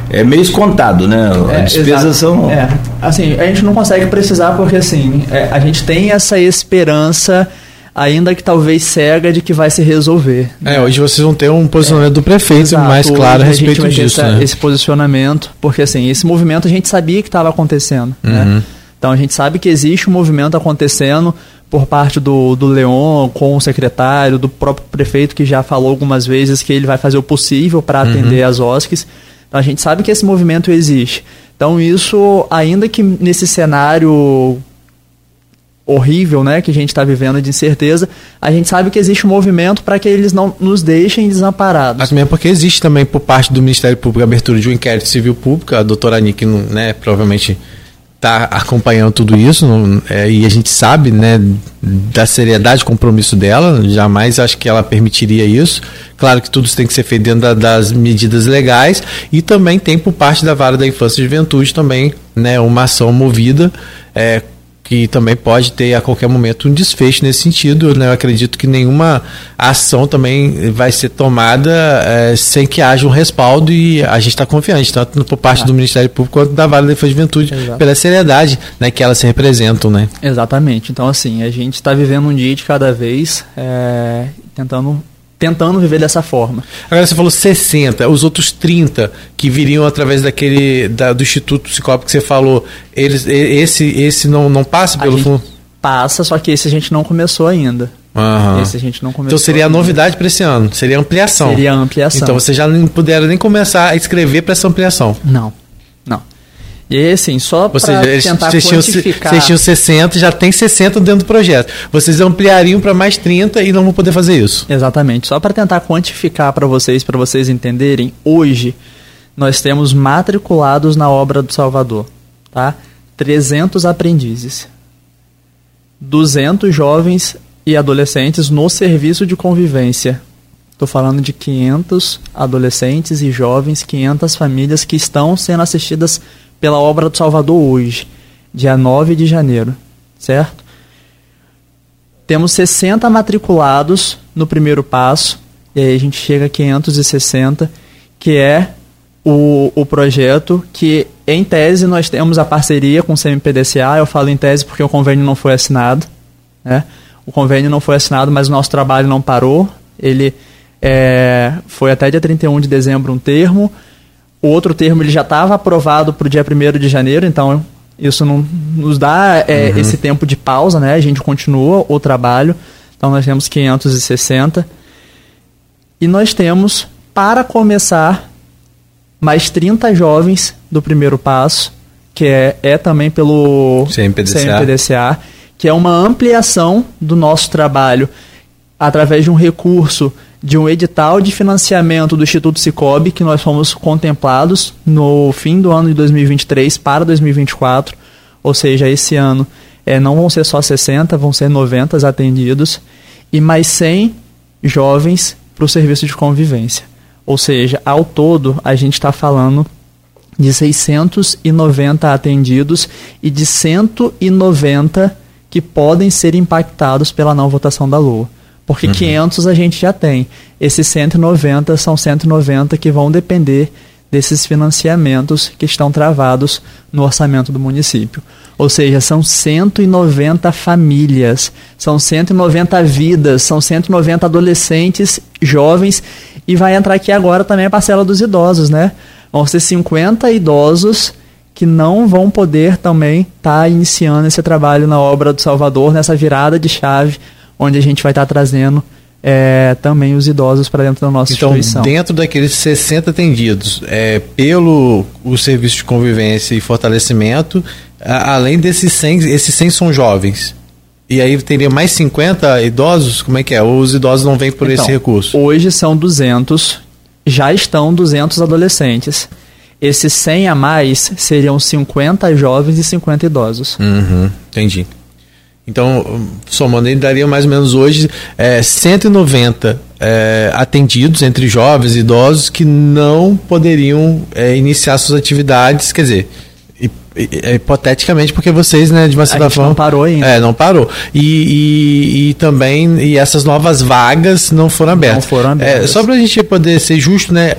É mês contado, né? É, As despesas são... É. Assim, a gente não consegue precisar porque, assim, é, a gente tem essa esperança, ainda que talvez cega, de que vai se resolver, né? É, hoje vocês vão ter um posicionamento é, do prefeito exato, mais claro a respeito a gente disso, essa, né? Esse posicionamento, porque, assim, esse movimento a gente sabia que estava acontecendo, uhum. né? Então, a gente sabe que existe um movimento acontecendo por parte do, do Leon, com o secretário, do próprio prefeito, que já falou algumas vezes que ele vai fazer o possível para atender uhum. as O S Cs. Então, a gente sabe que esse movimento existe. Então, isso, ainda que nesse cenário horrível, né, que a gente está vivendo de incerteza, a gente sabe que existe um movimento para que eles não nos deixem desamparados. Mas mesmo porque existe também, por parte do Ministério Público, a abertura de um inquérito civil público. A doutora Anique, né, provavelmente... está acompanhando tudo isso, não, é, e a gente sabe, né, da seriedade e compromisso dela, jamais acho que ela permitiria isso. Claro que tudo isso tem que ser feito dentro da, das medidas legais, e também tem por parte da Vara da Infância e Juventude também, né, uma ação movida, é, que também pode ter a qualquer momento um desfecho nesse sentido, né? Eu acredito que nenhuma ação também vai ser tomada é, sem que haja um respaldo, e a gente está confiante, tanto por parte ah. do Ministério Público quanto da Vara da Infância e Juventude, Exato. Pela seriedade, né, que elas se representam, né? Exatamente. Então, assim, a gente está vivendo um dia de cada vez, é, tentando... tentando viver dessa forma. Agora, você falou sessenta, os outros trinta que viriam através daquele da, do Instituto Cicobi que você falou, eles, esse, esse não, não passa pelo fundo? Passa, só que esse a gente não começou ainda. Uhum. Esse a gente não começou. Então seria a novidade para esse ano, seria ampliação. Seria ampliação. Então vocês já não puderam nem começar a escrever para essa ampliação. Não, não. E aí, assim, só para tentar vocês quantificar... Vocês tinham sessenta, já tem sessenta dentro do projeto. Vocês ampliariam para mais trinta e não vão poder fazer isso. Exatamente. Só para tentar quantificar para vocês, para vocês entenderem, hoje nós temos matriculados na Obra do Salvador, tá? trezentos aprendizes, duzentos jovens e adolescentes no serviço de convivência. Estou falando de quinhentos adolescentes e jovens, quinhentas famílias que estão sendo assistidas pela Obra do Salvador hoje, dia nove de janeiro, certo? Temos sessenta matriculados no primeiro passo, e aí a gente chega a quinhentos e sessenta, que é o, o projeto que, em tese, nós temos a parceria com o C M P D C A. Eu falo em tese porque o convênio não foi assinado, né? O convênio não foi assinado, mas o nosso trabalho não parou. Ele é, foi até dia trinta e um de dezembro um termo. O outro termo ele já estava aprovado para o dia primeiro de janeiro, então isso não nos dá é, uhum. esse tempo de pausa, né? A gente continua o trabalho. Então nós temos quinhentos e sessenta. E nós temos, para começar, mais trinta jovens do primeiro passo, que é, é também pelo C M P D C A, que é uma ampliação do nosso trabalho através de um recurso de um edital de financiamento do Instituto Cicobi, que nós fomos contemplados no fim do ano de dois mil e vinte e três para dois mil e vinte e quatro, ou seja, esse ano é, não vão ser só sessenta, vão ser noventa atendidos, e mais cem jovens para o serviço de convivência. Ou seja, ao todo, a gente está falando de seiscentos e noventa atendidos e de cento e noventa que podem ser impactados pela não votação da L O A. Porque uhum. quinhentos a gente já tem. Esses cento e noventa são cento e noventa que vão depender desses financiamentos que estão travados no orçamento do município. Ou seja, são cento e noventa famílias, são cento e noventa vidas, são cento e noventa adolescentes, jovens, e vai entrar aqui agora também a parcela dos idosos, né? Vão ser cinquenta idosos que não vão poder também estar tá iniciando esse trabalho na Obra do Salvador, nessa virada de chave, onde a gente vai estar trazendo é, também os idosos para dentro da nossa então, instituição. Então, dentro daqueles sessenta atendidos, é, pelo o Serviço de Convivência e Fortalecimento, a, além desses cem, esses cem são jovens, e aí teria mais cinquenta idosos? Como é que é? Ou os idosos não vêm por então, esse recurso? Hoje são duzentos, já estão duzentos adolescentes. Esses cem a mais seriam cinquenta jovens e cinquenta idosos. Uhum, entendi. Então, somando, ele daria mais ou menos hoje é, cento e noventa é, atendidos entre jovens e idosos que não poderiam é, iniciar suas atividades, quer dizer, hipoteticamente, porque vocês, né, de uma certa forma... não parou ainda. É, não parou. E, e, e também, e essas novas vagas não foram abertas. Não foram abertas. É, só para a gente poder ser justo, né,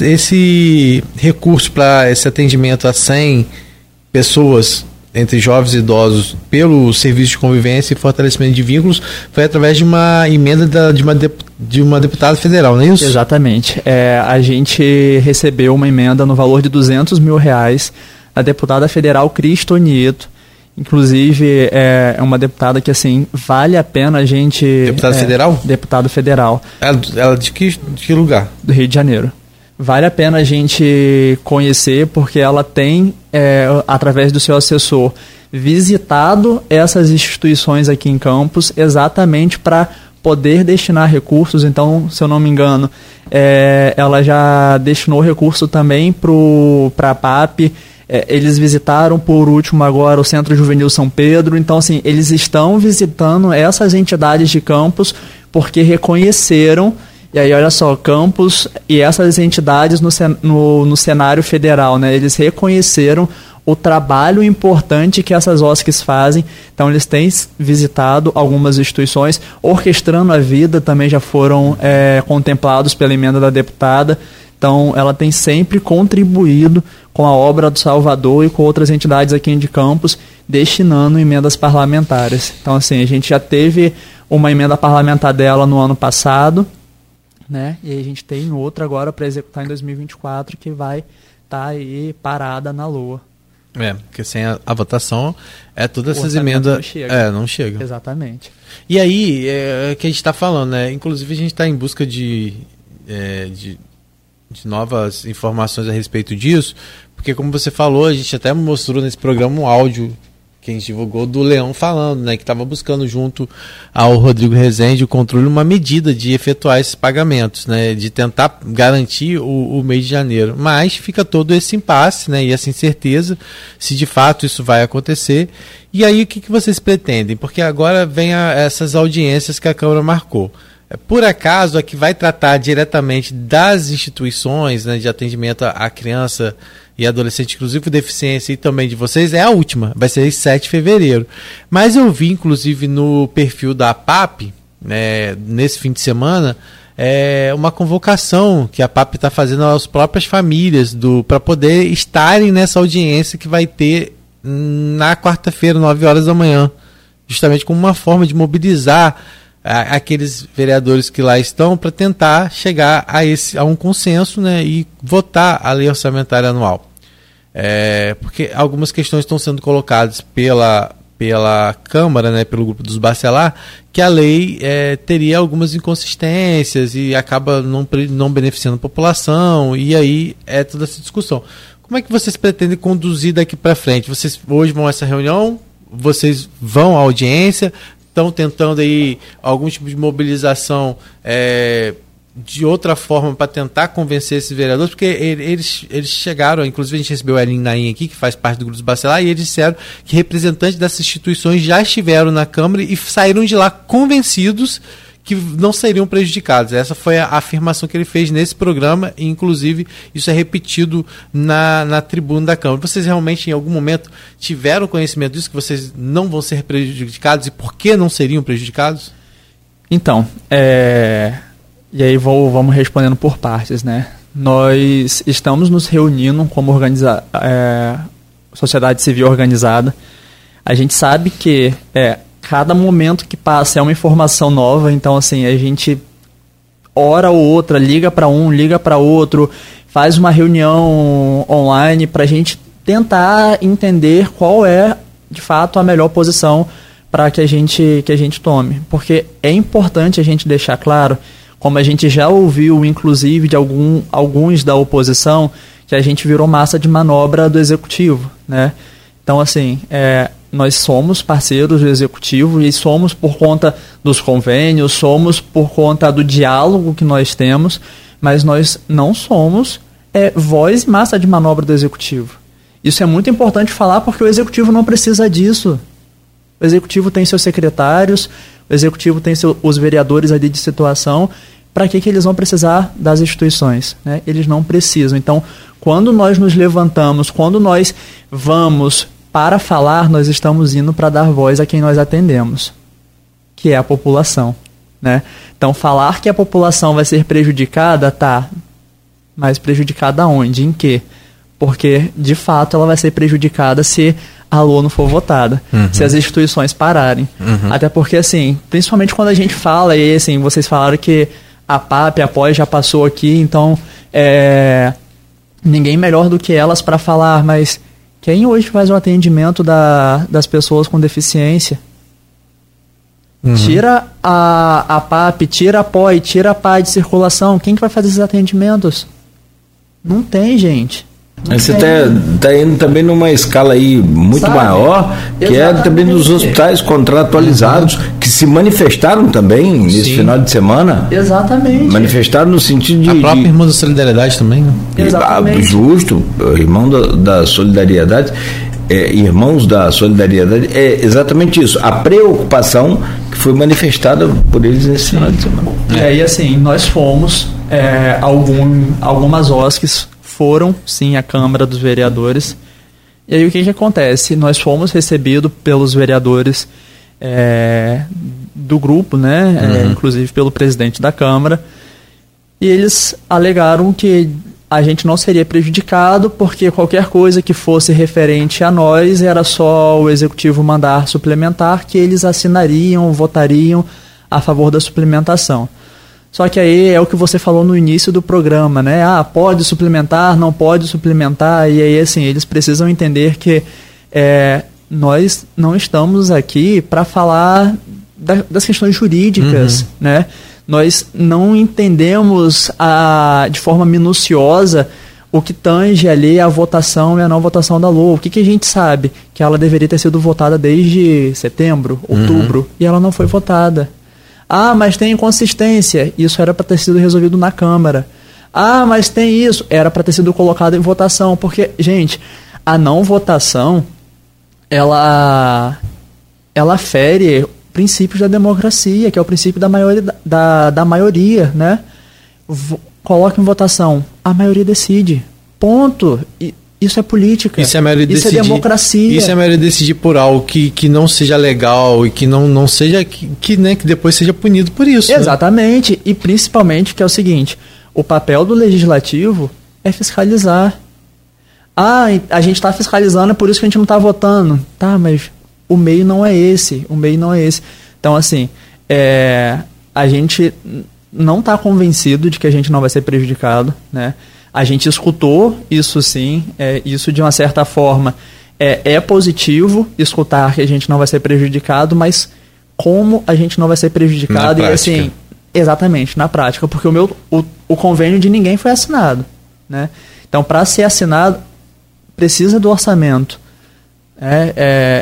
esse recurso para esse atendimento a cem pessoas... entre jovens e idosos, pelo Serviço de Convivência e Fortalecimento de Vínculos, foi através de uma emenda da, de, uma de, de uma deputada federal, não é isso? Exatamente. É, a gente recebeu uma emenda no valor de duzentos mil reais da deputada federal Cristo Nieto. Inclusive, é uma deputada que, assim, vale a pena a gente... Deputada é, federal? Deputada federal. Ela, ela de, que, de que lugar? Do Rio de Janeiro. Vale a pena a gente conhecer, porque ela tem, é, através do seu assessor, visitado essas instituições aqui em Campos exatamente para poder destinar recursos. Então, se eu não me engano, é, ela já destinou recurso também para a P A P, É, eles visitaram, por último, agora o Centro Juvenil São Pedro. Então, assim, eles estão visitando essas entidades de Campos porque reconheceram. E aí, olha só, Campos e essas entidades no, no, no cenário federal, né? Eles reconheceram o trabalho importante que essas O S Cs fazem. Então, eles têm visitado algumas instituições. Orquestrando a Vida também já foram é, contemplados pela emenda da deputada. Então, ela tem sempre contribuído com a Obra do Salvador e com outras entidades aqui de Campos, destinando emendas parlamentares. Então, assim, a gente já teve uma emenda parlamentar dela no ano passado, né? E a gente tem outra agora para executar em dois mil e vinte e quatro, que vai estar tá aí parada na Lua. É, porque sem a, a votação, é todas essas emendas... Não chega. É, não chega. Exatamente. E aí, é o que a gente está falando, né? Inclusive, a gente está em busca de... É, de... de novas informações a respeito disso, porque como você falou, a gente até mostrou nesse programa um áudio que a gente divulgou do Leão falando, né, que estava buscando junto ao Rodrigo Rezende o controle, uma medida de efetuar esses pagamentos, né, de tentar garantir o, o mês de janeiro, mas fica todo esse impasse, né, e essa incerteza se de fato isso vai acontecer. E aí o que, que vocês pretendem? Porque agora vem a, essas audiências que a Câmara marcou. Por acaso, a que vai tratar diretamente das instituições, né, de atendimento à criança e adolescente, inclusive com deficiência, e também de vocês, é a última, vai ser sete de fevereiro. Mas eu vi, inclusive, no perfil da P A P, né, nesse fim de semana, é, uma convocação que a P A P está fazendo às próprias famílias para poder estarem nessa audiência que vai ter na quarta-feira, nove horas da manhã, justamente como uma forma de mobilizar aqueles vereadores que lá estão para tentar chegar a, esse, a um consenso, né, e votar a Lei Orçamentária Anual. É, porque algumas questões estão sendo colocadas pela, pela Câmara, né, pelo grupo dos Bacelar, que a lei é, teria algumas inconsistências e acaba não, não beneficiando a população, e aí é toda essa discussão. Como é que vocês pretendem conduzir daqui para frente? Vocês hoje vão a essa reunião, vocês vão à audiência, estão tentando aí algum tipo de mobilização é, de outra forma para tentar convencer esses vereadores, porque eles, eles chegaram, inclusive a gente recebeu a Elin Nain aqui, que faz parte do Grupo dos Bacelar, e eles disseram que representantes dessas instituições já estiveram na Câmara e saíram de lá convencidos que não seriam prejudicados. Essa foi a afirmação que ele fez nesse programa e, inclusive, isso é repetido na, na tribuna da Câmara. Vocês realmente, em algum momento, tiveram conhecimento disso, que vocês não vão ser prejudicados e por que não seriam prejudicados? Então, é... e aí vou, vamos respondendo por partes, né? Nós estamos nos reunindo como organiza... é... sociedade civil organizada. A gente sabe que... É... cada momento que passa é uma informação nova, então assim, a gente hora ou outra, liga para um, liga para outro, faz uma reunião online para a gente tentar entender qual é, de fato, a melhor posição para que a gente, que a gente tome. Porque é importante a gente deixar claro, como a gente já ouviu, inclusive, de algum, alguns da oposição, que a gente virou massa de manobra do Executivo, né? Então, assim, é... nós somos parceiros do Executivo e somos por conta dos convênios, somos por conta do diálogo que nós temos, mas nós não somos é, voz e massa de manobra do Executivo. Isso é muito importante falar porque o Executivo não precisa disso. O Executivo tem seus secretários, o Executivo tem seu, os vereadores ali de situação. Para que, que eles vão precisar das instituições, né? Eles não precisam. Então, quando nós nos levantamos, quando nós vamos... para falar, nós estamos indo para dar voz a quem nós atendemos, que é a população, né? Então, falar que a população vai ser prejudicada, tá, mas prejudicada onde? Em quê? Porque, de fato, ela vai ser prejudicada se a Lua não for votada, uhum. se as instituições pararem. Uhum. Até porque, assim, principalmente quando a gente fala, e assim, vocês falaram que a P A P, a P O I já passou aqui, então, é, ninguém melhor do que elas para falar, mas... quem hoje faz o atendimento da, das pessoas com deficiência? Uhum. Tira a, a P A P, tira a P O I, tira a P A I de circulação. Quem que vai fazer esses atendimentos? Não tem, gente. Você está tá indo também numa escala aí muito Sabe? maior, que Exatamente. é também dos hospitais contratualizados, uhum. que se manifestaram também nesse Sim. final de semana. Exatamente. Manifestaram no sentido de... A própria de... Irmãos da Solidariedade também, né? Exatamente. Justo, Irmão da, da Solidariedade... É, Irmãos da Solidariedade, é exatamente isso, a preocupação que foi manifestada por eles nesse final de semana. É, e assim, nós fomos, é, algum, algumas O S Cs foram, sim, à Câmara dos Vereadores, e aí o que que acontece? Nós fomos recebidos pelos vereadores é, do grupo, né, uhum. é, inclusive pelo presidente da Câmara, e eles alegaram que a gente não seria prejudicado, porque qualquer coisa que fosse referente a nós era só o executivo mandar suplementar, que eles assinariam, votariam a favor da suplementação. Só que aí é o que você falou no início do programa, né? Ah, pode suplementar, não pode suplementar, e aí assim, eles precisam entender que é, nós não estamos aqui para falar da, das questões jurídicas, uhum. né? Nós não entendemos a, de forma minuciosa o que tange ali a votação e a não votação da L O A. O que, que a gente sabe? Que ela deveria ter sido votada desde setembro, outubro, uhum. e ela não foi votada. Ah, mas tem inconsistência. Isso era para ter sido resolvido na Câmara. Ah, mas tem isso. Era para ter sido colocado em votação. Porque, gente, a não votação, ela, ela fere... princípios da democracia, que é o princípio da maioria, da, da maioria, né? V- coloca em votação, a maioria decide, ponto. E isso é política, isso é, a maioria isso decidir, é democracia. Isso é a maioria decidir por algo que, que não seja legal e que não, não seja, que, que, né, que depois seja punido por isso. Exatamente, né? E principalmente que é o seguinte, o papel do legislativo é fiscalizar. Ah, a gente está fiscalizando, é por isso que a gente não está votando. Tá, mas... o meio não é esse, o meio não é esse. Então, assim, é, a gente não está convencido de que a gente não vai ser prejudicado, né? A gente escutou isso sim, é, isso de uma certa forma é, é positivo, escutar que a gente não vai ser prejudicado, mas como a gente não vai ser prejudicado? Na e prática. assim, exatamente, na prática, porque o, meu, o, o convênio de ninguém foi assinado, né? Então, para ser assinado, precisa do orçamento. É,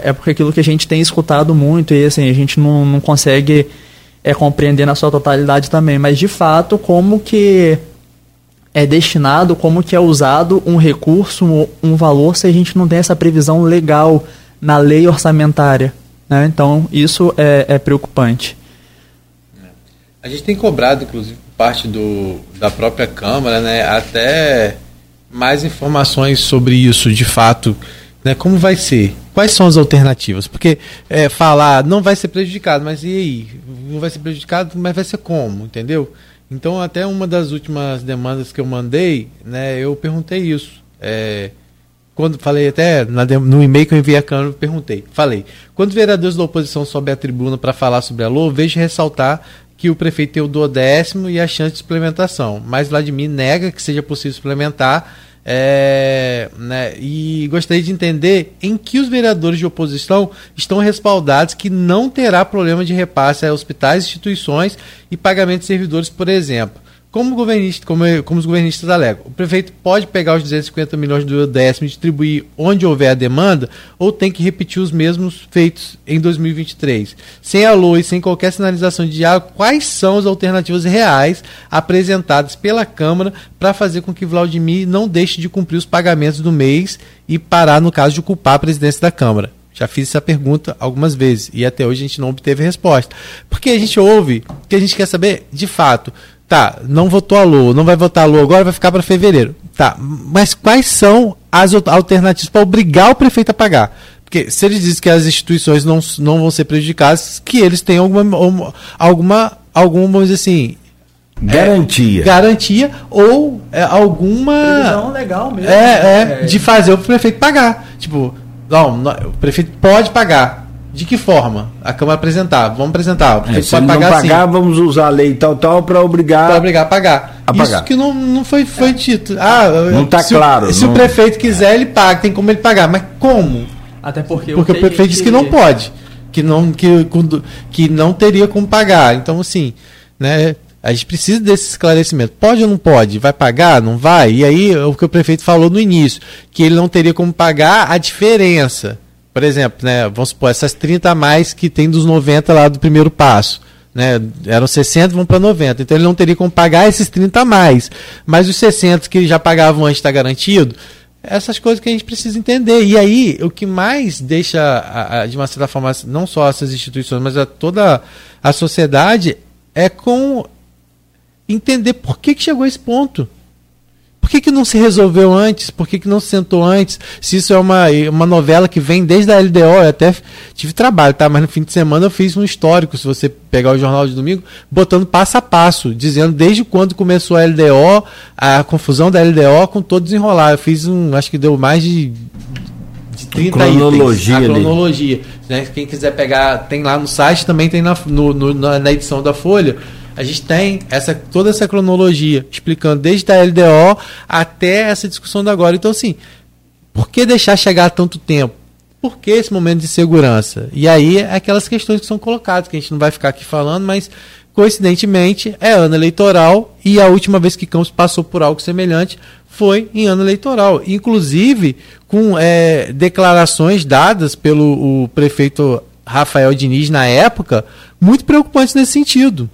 é, é porque aquilo que a gente tem escutado muito e assim, a gente não, não consegue é, compreender na sua totalidade também, mas de fato como que é destinado, como que é usado um recurso, um, um valor, se a gente não tem essa previsão legal na lei orçamentária, né? Então isso é, é preocupante. A gente tem cobrado inclusive parte do, da própria Câmara, né? Até mais informações sobre isso de fato, né, como vai ser? Quais são as alternativas? Porque é, falar não vai ser prejudicado, mas e aí? Não vai ser prejudicado, mas vai ser como? Entendeu? Então, até uma das últimas demandas que eu mandei, né, eu perguntei isso. É, quando falei até na, no e-mail que eu enviei à Câmara, eu perguntei. Falei, quando vereadores da oposição sobem à tribuna para falar sobre a L O A, vejo ressaltar que o prefeito tem o duodécimo e a chance de suplementação, mas Vladimir nega que seja possível suplementar. É, né, e gostaria de entender em que os vereadores de oposição estão respaldados que não terá problema de repasse a hospitais, instituições e pagamento de servidores, por exemplo. Como, governista, como, como os governistas alegam, o prefeito pode pegar os duzentos e cinquenta milhões do décimo e distribuir onde houver a demanda, ou tem que repetir os mesmos feitos em dois mil e vinte e três? Sem a L O A e sem qualquer sinalização de diálogo, quais são as alternativas reais apresentadas pela Câmara para fazer com que Vladimir não deixe de cumprir os pagamentos do mês e parar, no caso, de culpar a presidência da Câmara? Já fiz essa pergunta algumas vezes e até hoje a gente não obteve resposta. Porque a gente ouve, que a gente quer saber, de fato... Tá, não votou a L O A, não vai votar a L O A agora, vai ficar para fevereiro. Tá, mas quais são as alternativas para obrigar o prefeito a pagar? Porque se eles dizem que as instituições não, não vão ser prejudicadas, que eles tenham alguma, alguma, alguma vamos dizer assim... Garantia. É, garantia ou é, alguma... Previsão legal mesmo. É, é, de fazer o prefeito pagar. Tipo, não, não, o prefeito pode pagar. De que forma? A Câmara apresentar. Vamos apresentar. É, se pode não pagar, pagar vamos usar a lei tal, tal, para obrigar... Para obrigar a pagar. A pagar. Isso que não, não foi, foi dito. Ah, não está claro. Se não... o prefeito quiser, ele paga. Tem como ele pagar. Mas como? Até porque... Porque o prefeito que... disse que não pode. Que não, que, que não teria como pagar. Então, assim... né? A gente precisa desse esclarecimento. Pode ou não pode? Vai pagar? Não vai? E aí, o que o prefeito falou no início, que ele não teria como pagar a diferença. Por exemplo, né, vamos supor, essas trinta a mais que tem dos noventa lá do primeiro passo. Né, eram sessenta, vão para noventa. Então, ele não teria como pagar esses trinta a mais. Mas os sessenta que já pagavam antes está garantido. Essas coisas que a gente precisa entender. E aí, o que mais deixa, a, a, de uma certa forma, não só essas instituições, mas a toda a sociedade, é com... entender por que, que chegou a esse ponto. Por que, que não se resolveu antes? Por que, que não se sentou antes? Se isso é uma, uma novela que vem desde a L D O, eu até tive trabalho, tá? Mas no fim de semana eu fiz um histórico, se você pegar o jornal de domingo, botando passo a passo, dizendo desde quando começou a L D O, a confusão da L D O com todo desenrolar. Eu fiz um, acho que deu mais de... trinta cronologia itens, a cronologia, né? Quem quiser pegar, tem lá no site, também tem na, no, no, na edição da Folha. A gente tem essa, toda essa cronologia explicando desde a L D O até essa discussão da agora. Então, assim, por que deixar chegar tanto tempo? Por que esse momento de segurança? E aí, aquelas questões que são colocadas, que a gente não vai ficar aqui falando, mas, coincidentemente, é ano eleitoral, e a última vez que Campos passou por algo semelhante foi em ano eleitoral. Inclusive, com é, declarações dadas pelo o prefeito Rafael Diniz, na época, muito preocupantes nesse sentido.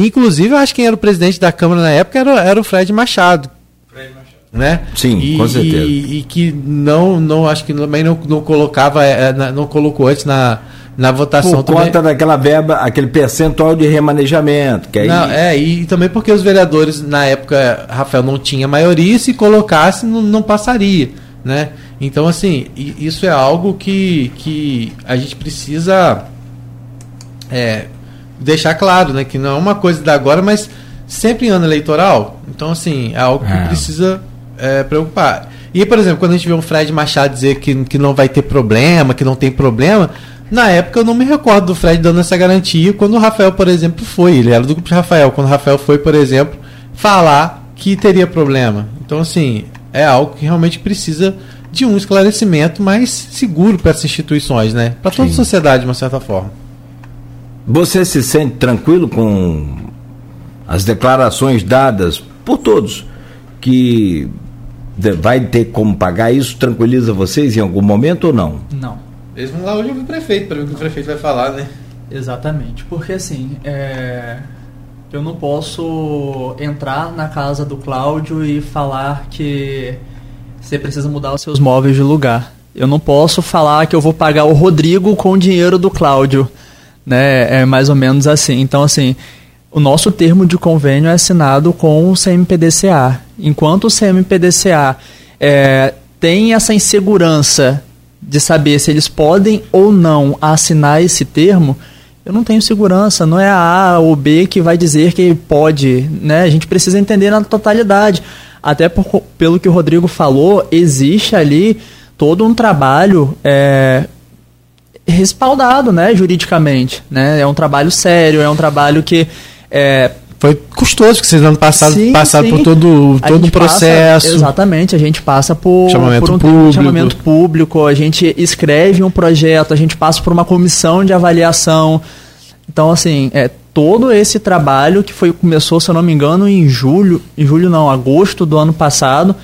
Inclusive, eu acho que quem era o presidente da Câmara na época era, era o Fred Machado. Fred Machado. Né? Sim, e, com certeza. E, e que não, não, acho que também não, não colocava, não colocou antes na, na votação. Por conta também daquela verba, aquele percentual de remanejamento. Que aí... não, é, e também porque os vereadores, na época, Rafael não tinha maioria, e se colocasse, não, não passaria. Né? Então, assim, isso é algo que, que a gente precisa... É, deixar claro, né, que não é uma coisa da agora, mas sempre em ano eleitoral. Então, assim, é algo que é. precisa é, preocupar. E, por exemplo, quando a gente vê um Fred Machado dizer que, que não vai ter problema, que não tem problema, na época eu não me recordo do Fred dando essa garantia quando o Rafael, por exemplo, foi. Ele era do grupo de Rafael. Quando o Rafael foi, por exemplo, falar que teria problema. Então, assim, é algo que realmente precisa de um esclarecimento mais seguro para essas instituições, né? Para toda a sociedade, de uma certa forma. Você se sente tranquilo com as declarações dadas por todos que vai ter como pagar isso? Tranquiliza vocês em algum momento ou não? Não. Eles vão lá hoje ouvir o prefeito, para ver o que o prefeito vai falar, né? Exatamente, porque assim, é... eu não posso entrar na casa do Cláudio e falar que você precisa mudar os seus móveis de lugar. Eu não posso falar que eu vou pagar o Rodrigo com o dinheiro do Cláudio. Né, é mais ou menos assim. Então, assim, o nosso termo de convênio é assinado com o C M P D C A. Enquanto o C M P D C A é, tem essa insegurança de saber se eles podem ou não assinar esse termo, eu não tenho segurança. Não é a A ou B que vai dizer que pode. Né? A gente precisa entender na totalidade. Até por, pelo que o Rodrigo falou, existe ali todo um trabalho... É, respaldado, né, juridicamente, né? É um trabalho sério, é um trabalho que é... foi custoso, porque vocês ano passado sim, passaram sim. por todo, todo o processo. Passa, exatamente, a gente passa por chamamento, por um público. chamamento público, a gente escreve um projeto, a gente passa por uma comissão de avaliação. Então, assim, é todo esse trabalho que foi, começou, se eu não me engano, em julho, em julho não, agosto do ano passado,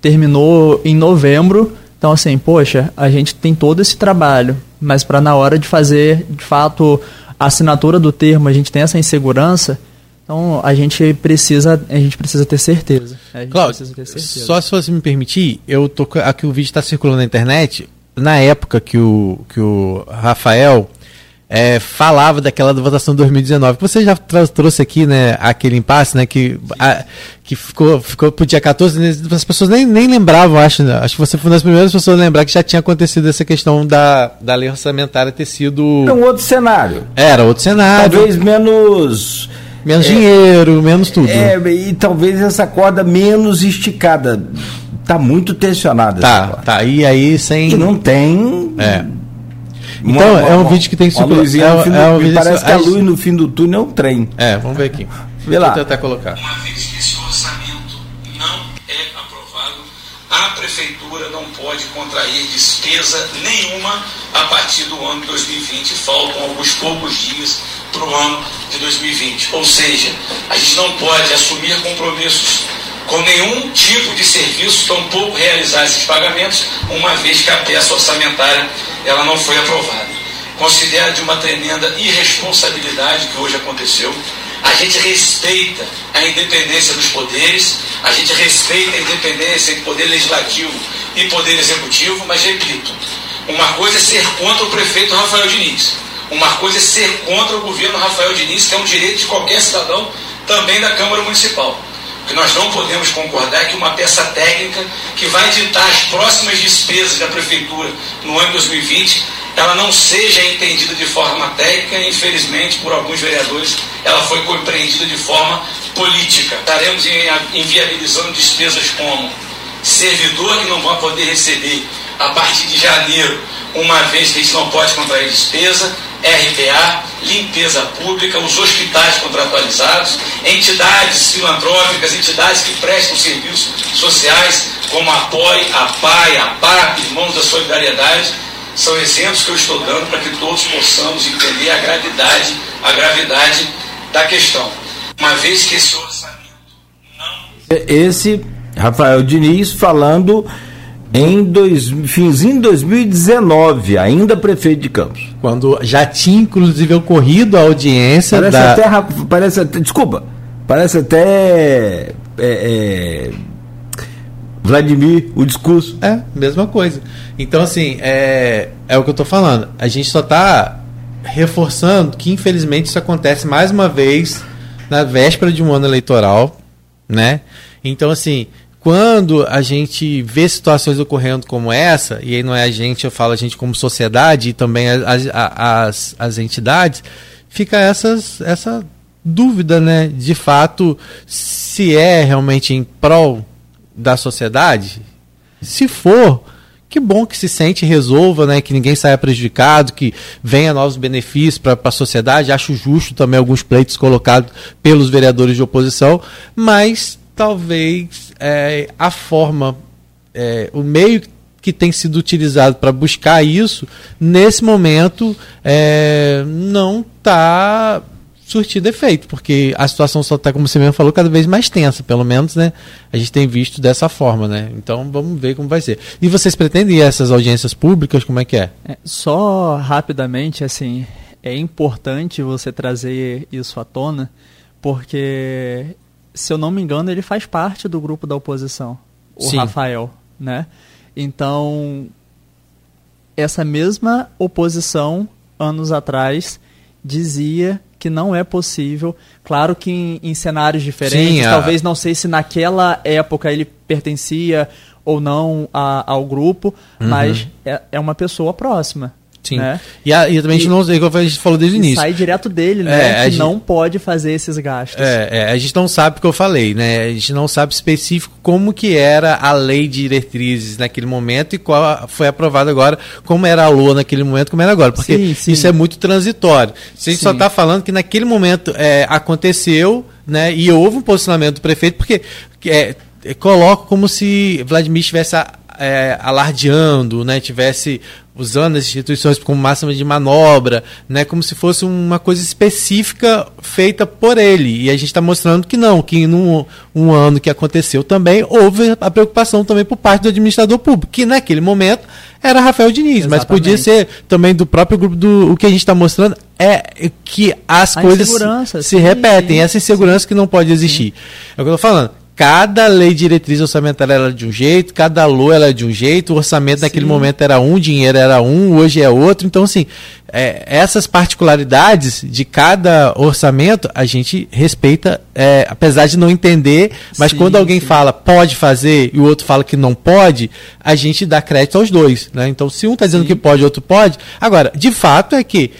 terminou em novembro. Então, assim, poxa, a gente tem todo esse trabalho, mas para na hora de fazer, de fato, a assinatura do termo, a gente tem essa insegurança, então a gente precisa, a gente precisa ter certeza. Cláudio, só se você me permitir, eu tô, aqui o vídeo está circulando na internet, na época que o, que o Rafael é, falava daquela votação de dois mil e dezenove, que você já trouxe aqui, né, aquele impasse, né, que... A, que ficou, ficou pro dia quatorze, as pessoas nem, nem lembravam, acho, acho que você foi uma das primeiras pessoas a lembrar que já tinha acontecido essa questão da, da lei orçamentária ter sido... Era um outro cenário. Era outro cenário. Talvez menos... Menos é, dinheiro, menos tudo. É, né? E talvez essa corda menos esticada. Tá muito tensionada. Tá, essa tá. E aí sem... E não tem... É. Uma, então, uma, é um uma, vídeo que tem que circular. É, é um vídeo parece que a luz no fim do túnel é um trem. É, vamos ver aqui. Vê lá. Vou tentar colocar. A Prefeitura não pode contrair despesa nenhuma a partir do ano de dois mil e vinte. Faltam alguns poucos dias para o ano de dois mil e vinte. Ou seja, a gente não pode assumir compromissos com nenhum tipo de serviço, tampouco realizar esses pagamentos, uma vez que a peça orçamentária ela não foi aprovada. Considero de uma tremenda irresponsabilidade que hoje aconteceu. A gente respeita a independência dos poderes, a gente respeita a independência entre poder legislativo e poder executivo, mas repito, uma coisa é ser contra o prefeito Rafael Diniz, uma coisa é ser contra o governo Rafael Diniz, que é um direito de qualquer cidadão, também da Câmara Municipal. O que nós não podemos concordar é que uma peça técnica que vai ditar as próximas despesas da Prefeitura no ano de dois mil e vinte... ela não seja entendida de forma técnica, infelizmente, por alguns vereadores, ela foi compreendida de forma política. Estaremos inviabilizando despesas como servidor que não vai poder receber a partir de janeiro, uma vez que a gente não pode contrair despesa, R P A, limpeza pública, os hospitais contratualizados, entidades filantrópicas, entidades que prestam serviços sociais, como a P O I, a P A I, a P A P, Irmãos da Solidariedade. São exemplos que eu estou dando para que todos possamos entender a gravidade, a gravidade da questão. Uma vez que esse orçamento não... Esse, Rafael Diniz, falando em dois, finzinho de dois mil e dezenove, ainda prefeito de Campos. Quando já tinha, inclusive, ocorrido a audiência... Parece da... até... Parece, desculpa. Parece até... É, é... Vladimir, o discurso. É, mesma coisa. Então, assim, é, é o que eu estou falando. A gente só está reforçando que, infelizmente, isso acontece mais uma vez na véspera de um ano eleitoral, né? Então, assim, quando a gente vê situações ocorrendo como essa, e aí não é a gente, eu falo a gente como sociedade e também as, as, as entidades, fica essas, essa dúvida, né? De fato, se é realmente em prol da sociedade, se for, que bom que se sente e resolva, né, que ninguém saia prejudicado, que venha novos benefícios para a sociedade. Acho justo também alguns pleitos colocados pelos vereadores de oposição, mas talvez é, a forma, é, o meio que tem sido utilizado para buscar isso, nesse momento, é, não está... surtir defeito, porque a situação só está, como você mesmo falou, cada vez mais tensa, pelo menos, né? A gente tem visto dessa forma, né? Então, vamos ver como vai ser. E vocês pretendem ir a essas audiências públicas? Como é que é? é? Só rapidamente, assim, é importante você trazer isso à tona, porque, se eu não me engano, ele faz parte do grupo da oposição, o Sim. Rafael, né? Então, essa mesma oposição, anos atrás, dizia que não é possível, claro que em, em cenários diferentes, Sim, a... talvez não sei se naquela época ele pertencia ou não a, ao grupo, uhum. mas é, é uma pessoa próxima. Sim. Né? E, a, e também e, a gente não sei, como a gente falou desde o início. Sai direto dele, né? É, que a gente não pode fazer esses gastos. É, é, a gente não sabe o que eu falei, né? A gente não sabe específico como que era a lei de diretrizes naquele momento e qual foi aprovada agora, como era a L O A naquele momento, como era agora. Porque sim, sim. isso é muito transitório. Se a gente sim. só está falando que naquele momento é, aconteceu, né? E houve um posicionamento do prefeito, porque é, coloco como se Vladimir estivesse é, alardeando, né? Tivesse usando as instituições como máxima de manobra, né, como se fosse uma coisa específica feita por ele. E a gente está mostrando que não, que num um ano que aconteceu também, houve a preocupação também por parte do administrador público, que naquele momento era Rafael Diniz, exatamente. Mas podia ser também do próprio grupo. Do, o que a gente está mostrando é que as a coisas se sim, repetem, sim, essa insegurança sim, que não pode existir. Sim. É o que eu estou falando. Cada lei de diretriz orçamentária era de um jeito, cada L O A era de um jeito, o orçamento Sim. naquele momento era um, o dinheiro era um, hoje é outro. Então, assim, é, essas particularidades de cada orçamento a gente respeita, é, apesar de não entender, mas sim, quando alguém sim. fala pode fazer e o outro fala que não pode, a gente dá crédito aos dois. Né? Então, se um está dizendo sim. que pode, o outro pode. Agora, de fato é que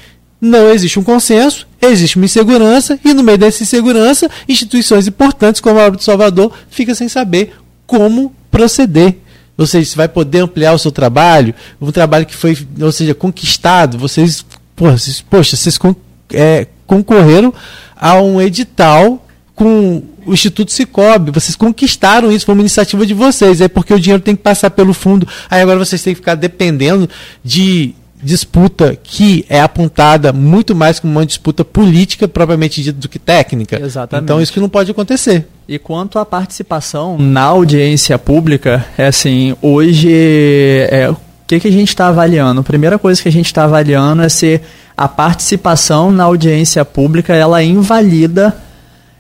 não existe um consenso, existe uma insegurança, e no meio dessa insegurança, instituições importantes como a Obra do Salvador ficam sem saber como proceder. Ou seja, se vai poder ampliar o seu trabalho, um trabalho que foi, ou seja, conquistado, vocês, porra, vocês, poxa, vocês con- é, concorreram a um edital com o Instituto Cicobi, vocês conquistaram isso, foi uma iniciativa de vocês, é porque o dinheiro tem que passar pelo fundo, aí agora vocês têm que ficar dependendo de disputa que é apontada muito mais como uma disputa política propriamente dita do que técnica. Exatamente. Então isso que não pode acontecer. E quanto à participação na audiência pública, é assim, hoje é, o que, que a gente está avaliando? A primeira coisa que a gente está avaliando é se a participação na audiência pública ela invalida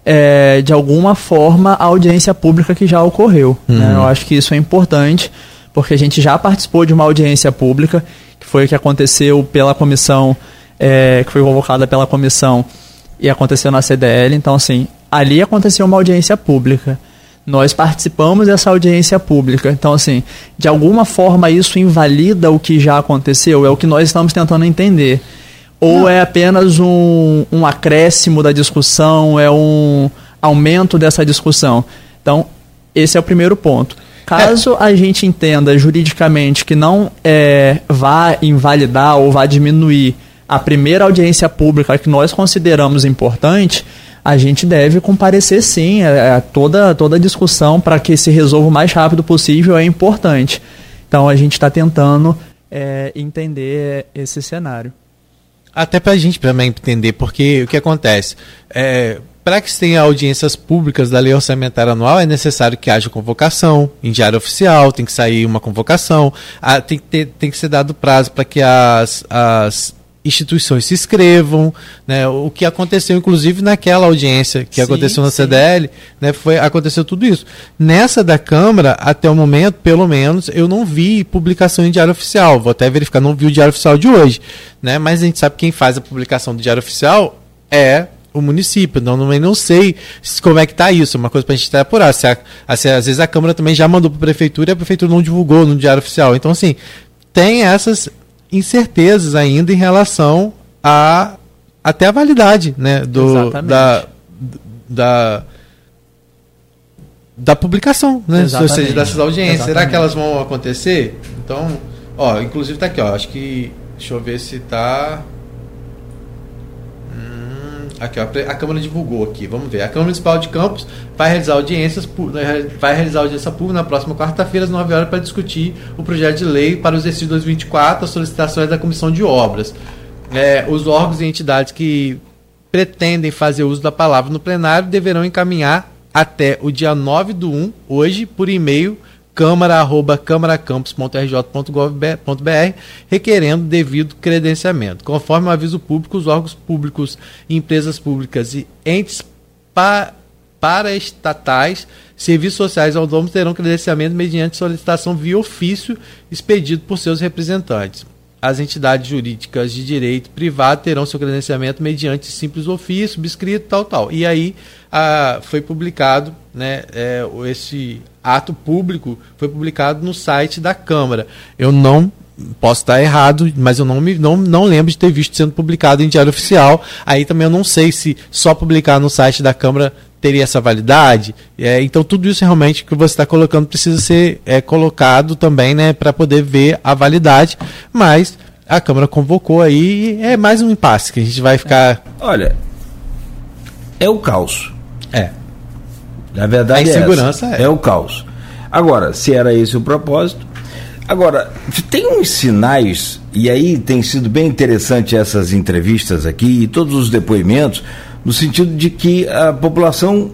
é, de alguma forma a audiência pública que já ocorreu. Uhum. Né? Eu acho que isso é importante, porque a gente já participou de uma audiência pública, que foi o que aconteceu pela comissão, é, que foi convocada pela comissão e aconteceu na C D L. Então, assim, ali aconteceu uma audiência pública. Nós participamos dessa audiência pública. Então, assim, de alguma forma isso invalida o que já aconteceu? É o que nós estamos tentando entender. Ou não é apenas um, um acréscimo da discussão, é um aumento dessa discussão? Então, esse é o primeiro ponto. Caso a gente entenda juridicamente que não é, vá invalidar ou vá diminuir a primeira audiência pública que nós consideramos importante, a gente deve comparecer sim. É, toda, toda discussão para que se resolva o mais rápido possível é importante. Então a gente está tentando é, entender esse cenário. Até para a gente também entender, porque o que acontece... É... Para que se tenha audiências públicas da Lei Orçamentária Anual, é necessário que haja convocação em Diário Oficial, tem que sair uma convocação, a, tem, que ter, tem que ser dado prazo para que as, as instituições se inscrevam, né? O que aconteceu, inclusive, naquela audiência que sim, aconteceu na sim. C D L, né? Foi, aconteceu tudo isso. Nessa da Câmara, até o momento, pelo menos, eu não vi publicação em Diário Oficial, vou até verificar, não vi o Diário Oficial de hoje, né? Mas a gente sabe que quem faz a publicação do Diário Oficial é... o município, não, não, não sei como é que está isso, é uma coisa para a gente até apurar. Se a, a, se, às vezes a Câmara também já mandou para a Prefeitura e a Prefeitura não divulgou no Diário Oficial. Então, assim, tem essas incertezas ainda em relação a até a validade, né, do, da, da, da publicação, né, ou seja, dessas audiências. Exatamente. Será que elas vão acontecer? Então, ó, inclusive está aqui, ó, acho que, deixa eu ver se está... Aqui, ó, a Câmara divulgou aqui, vamos ver. A Câmara Municipal de Campos vai realizar audiências, vai realizar audiência pública na próxima quarta-feira, às nove horas, para discutir o projeto de lei para o exercício de dois mil e vinte e quatro, as solicitações da Comissão de Obras. É, os órgãos e entidades que pretendem fazer uso da palavra no plenário deverão encaminhar até o dia nove do um, hoje, por e-mail, câmara arroba câmara campos ponto r j ponto gov ponto b r, requerendo devido credenciamento. Conforme o aviso público, os órgãos públicos, empresas públicas e entes pa, paraestatais, serviços sociais autônomos terão credenciamento mediante solicitação via ofício expedido por seus representantes. As entidades jurídicas de direito privado terão seu credenciamento mediante simples ofício, subscrito, tal, tal. E aí a, foi publicado, né, é, esse ato público foi publicado no site da Câmara. Eu não posso estar errado, mas eu não, me, não, não lembro de ter visto sendo publicado em Diário Oficial. Aí também eu não sei se só publicar no site da Câmara teria essa validade. É, então tudo isso realmente que você está colocando precisa ser é, colocado também, né, para poder ver a validade, mas a Câmara convocou aí e é mais um impasse que a gente vai ficar... Olha, é o caos. É. Na verdade a insegurança é, é. é o caos. Agora, se era esse o propósito... Agora, tem uns sinais, e aí tem sido bem interessante essas entrevistas aqui e todos os depoimentos, no sentido de que a população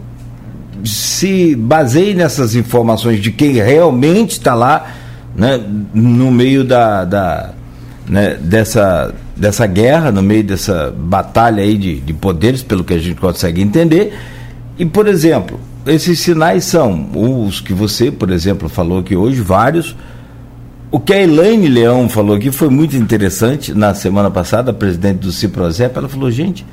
se baseie nessas informações de quem realmente está lá, né, no meio da, da, né, dessa, dessa guerra, no meio dessa batalha aí de, de poderes, pelo que a gente consegue entender. E, por exemplo, esses sinais são os que você, por exemplo, falou aqui hoje, vários. O que a Elaine Leão falou aqui foi muito interessante. Na semana passada, a presidente do Ciprozep, ela falou, gente,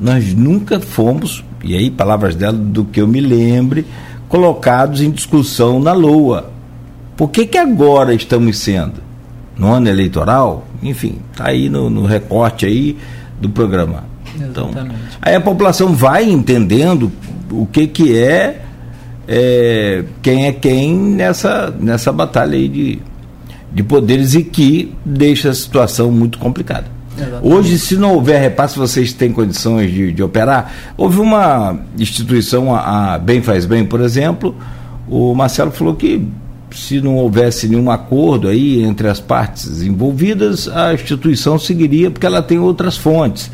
nós nunca fomos, e aí palavras dela, do que eu me lembre, colocados em discussão na LOA. Por que que agora estamos sendo? No ano eleitoral? Enfim, está aí no, no recorte aí do programa. Então, aí a população vai entendendo o que que é, é quem é quem nessa, nessa batalha aí de, de poderes, e que deixa a situação muito complicada. Exatamente. Hoje, se não houver repasse, vocês têm condições de, de operar. Houve uma instituição, a, a Bem Faz Bem, por exemplo, o Marcelo falou que se não houvesse nenhum acordo aí entre as partes envolvidas, a instituição seguiria, porque ela tem outras fontes,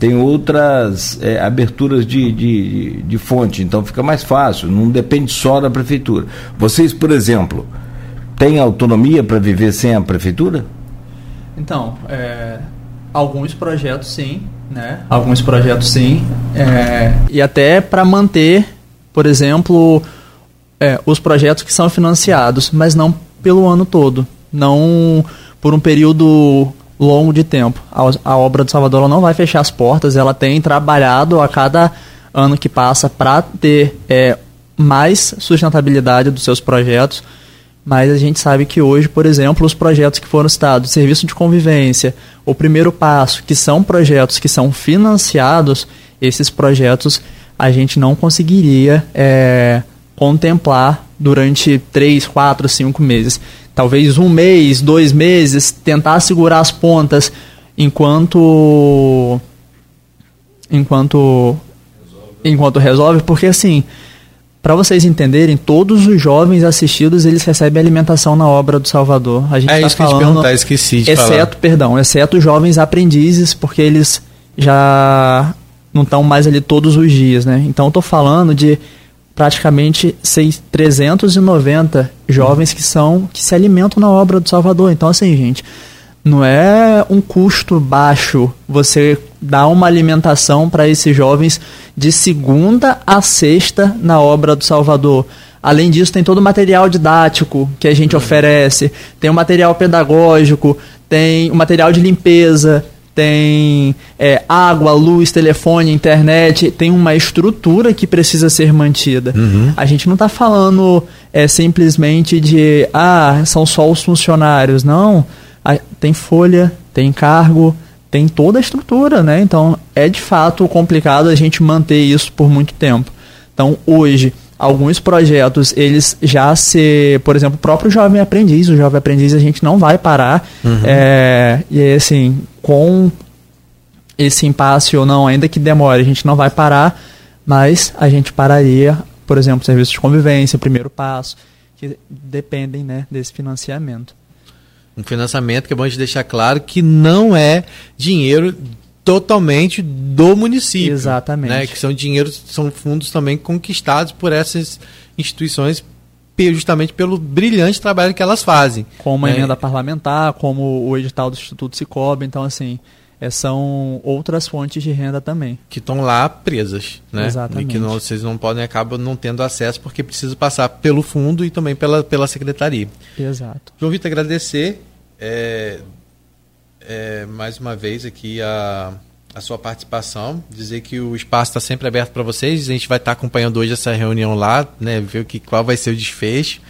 tem outras é, aberturas de, de, de fonte, então fica mais fácil, não depende só da prefeitura. Vocês, por exemplo, têm autonomia para viver sem a prefeitura? Então, é, alguns projetos sim, né? Alguns projetos sim, é, e até para manter, por exemplo, é, os projetos que são financiados, mas não pelo ano todo, não por um período longo de tempo. A, a Obra do Salvador ela não vai fechar as portas, ela tem trabalhado a cada ano que passa para ter é, mais sustentabilidade dos seus projetos, mas a gente sabe que hoje, por exemplo, os projetos que foram citados, Serviço de Convivência, o Primeiro Passo, que são projetos que são financiados, esses projetos a gente não conseguiria é, contemplar durante três, quatro, cinco meses. Talvez um mês, dois meses, tentar segurar as pontas enquanto enquanto resolve, enquanto resolve porque assim, para vocês entenderem, todos os jovens assistidos, eles recebem alimentação na Obra do Salvador. A gente é tá isso falando, que eu te perguntar, esqueci de exceto, falar. Perdão, exceto os jovens aprendizes, porque eles já não estão mais ali todos os dias, né? Então, eu tô falando de praticamente trezentos e noventa jovens que são que se alimentam na Obra do Salvador. Então, assim, gente, não é um custo baixo você dar uma alimentação para esses jovens de segunda a sexta na Obra do Salvador. Além disso, tem todo o material didático que a gente oferece, tem o material pedagógico, tem o material de limpeza, tem é, água, luz, telefone, internet, tem uma estrutura que precisa ser mantida. Uhum. A gente não está falando é, simplesmente de, ah, são só os funcionários, não. A, tem folha, tem cargo, tem toda a estrutura, né? Então, é de fato complicado a gente manter isso por muito tempo. Então, hoje, alguns projetos, eles já se... Por exemplo, o próprio Jovem Aprendiz. O Jovem Aprendiz a gente não vai parar. Uhum. É, e assim, com esse impasse ou não, ainda que demore, a gente não vai parar. Mas a gente pararia, por exemplo, serviços de convivência, primeiro passo, que dependem, né, desse financiamento. Um financiamento que é bom a gente deixar claro que não é dinheiro totalmente do município. Exatamente. Né? Que são dinheiros, são fundos também conquistados por essas instituições, justamente pelo brilhante trabalho que elas fazem. Como a emenda é. parlamentar, como o edital do Instituto Cicobi, então assim, é, são outras fontes de renda também. Que estão lá presas, né? Exatamente. E que não, vocês não podem, acabam não tendo acesso porque precisa passar pelo fundo e também pela, pela secretaria. Exato. João Vitor, agradecer... É... É, mais uma vez aqui a, a sua participação, dizer que o espaço está sempre aberto para vocês, a gente vai estar tá acompanhando hoje essa reunião lá, né, ver que, qual vai ser o desfecho,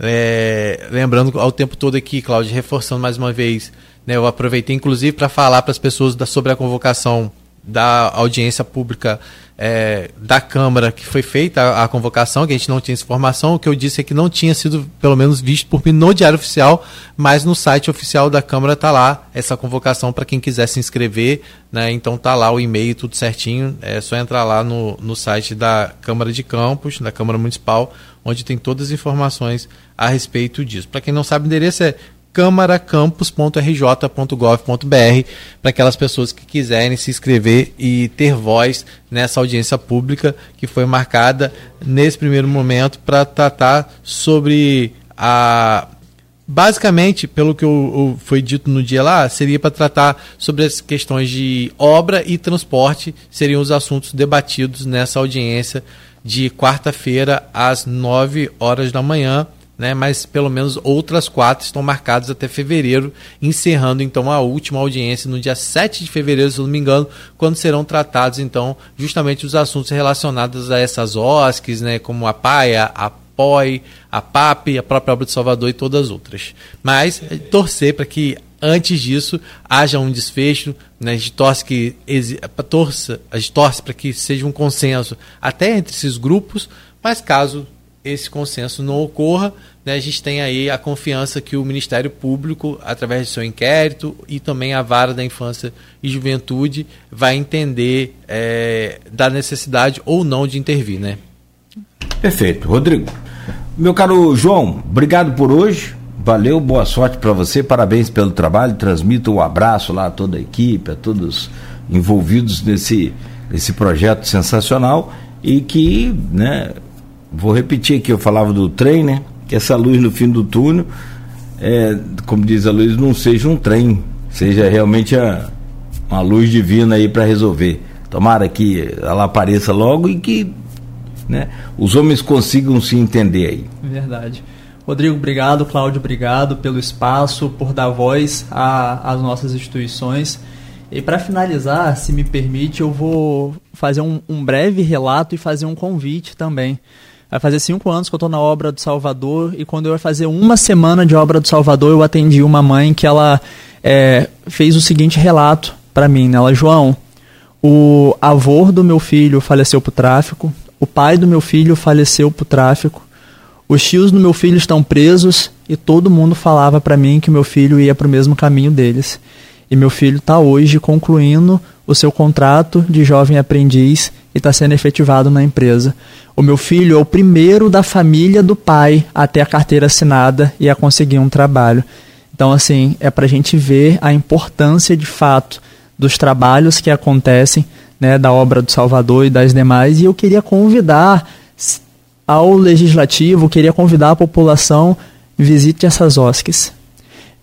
é, lembrando ao tempo todo aqui, Cláudio, reforçando mais uma vez, né, eu aproveitei inclusive para falar para as pessoas da, sobre a convocação da audiência pública é, da Câmara, que foi feita a, a convocação, que a gente não tinha essa informação. O que eu disse é que não tinha sido, pelo menos, visto por mim no Diário Oficial, mas no site oficial da Câmara está lá essa convocação para quem quiser se inscrever, né? Então está lá o e-mail, tudo certinho, é só entrar lá no, no site da Câmara de Campos, da Câmara Municipal, onde tem todas as informações a respeito disso. Para quem não sabe, o endereço é câmara campos ponto r j ponto gov ponto b r, para aquelas pessoas que quiserem se inscrever e ter voz nessa audiência pública que foi marcada nesse primeiro momento para tratar sobre a... Basicamente, pelo que eu, eu, foi dito no dia lá, seria para tratar sobre as questões de obra e transporte, seriam os assuntos debatidos nessa audiência de quarta-feira às nove horas da manhã. Né, mas pelo menos outras quatro estão marcadas até fevereiro, encerrando então a última audiência no dia sete de fevereiro, se não me engano, quando serão tratados então justamente os assuntos relacionados a essas O S Cs, né, como a P A I, a P O I, a P A P, a própria Obra do Salvador e todas as outras. Mas torcer para que antes disso haja um desfecho, né, a gente torce que, torça, a gente torce para que seja um consenso até entre esses grupos, mas caso esse consenso não ocorra, né, a gente tem aí a confiança que o Ministério Público, através do seu inquérito e também a Vara da Infância e Juventude, vai entender é, da necessidade ou não de intervir, né? Perfeito. Rodrigo, Meu caro João, obrigado por hoje. Valeu, boa sorte para você, parabéns pelo trabalho, transmito um abraço lá a toda a equipe, a todos envolvidos nesse, nesse projeto sensacional e que, né, vou repetir aqui, eu falava do trem, né, que essa luz no fim do túnel, é, como diz a luz, não seja um trem, seja realmente a, uma luz divina aí para resolver. Tomara que ela apareça logo e que, né, os homens consigam se entender aí. Verdade. Rodrigo, obrigado. Cláudio, obrigado pelo espaço, por dar voz às nossas instituições. E para finalizar, se me permite, eu vou fazer um, um breve relato e fazer um convite também. Vai fazer cinco anos que eu estou na Obra do Salvador e quando eu ia fazer uma semana de Obra do Salvador, eu atendi uma mãe que ela é, fez o seguinte relato para mim, né? Ela, João, o avô do meu filho faleceu por tráfico, o pai do meu filho faleceu por tráfico, os tios do meu filho estão presos e todo mundo falava para mim que meu filho ia para o mesmo caminho deles. E meu filho está hoje concluindo o seu contrato de jovem aprendiz e está sendo efetivado na empresa. O meu filho é o primeiro da família do pai a ter a carteira assinada e a conseguir um trabalho. Então, assim, é para a gente ver a importância de fato dos trabalhos que acontecem, né, da Obra do Salvador e das demais. E eu queria convidar ao legislativo, queria convidar a população, visite essas O S Cs.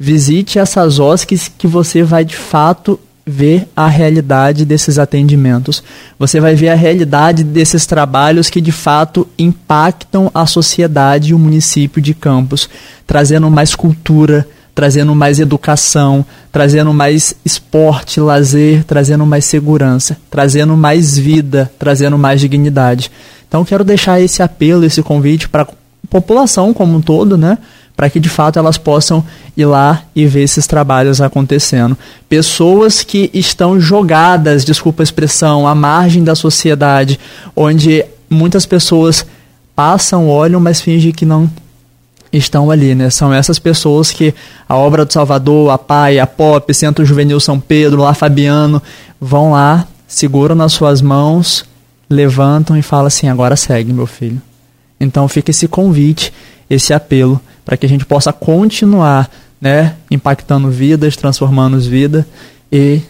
Visite essas O S Cs que você vai de fato ver a realidade desses atendimentos. Você vai ver a realidade desses trabalhos que de fato impactam a sociedade e o município de Campos, trazendo mais cultura, trazendo mais educação, trazendo mais esporte, lazer, trazendo mais segurança, trazendo mais vida, trazendo mais dignidade. Então, quero deixar esse apelo, esse convite para a população como um todo, né? Para que, de fato, elas possam ir lá e ver esses trabalhos acontecendo. Pessoas que estão jogadas, desculpa a expressão, à margem da sociedade, onde muitas pessoas passam, olham, mas fingem que não estão ali, né? São essas pessoas que a Obra do Salvador, a P A I, a P O P, Centro Juvenil São Pedro, lá Fabiano, vão lá, seguram nas suas mãos, levantam e falam assim, agora segue, meu filho. Então fica esse convite, esse apelo, para que a gente possa continuar, né, impactando vidas, transformando vidas e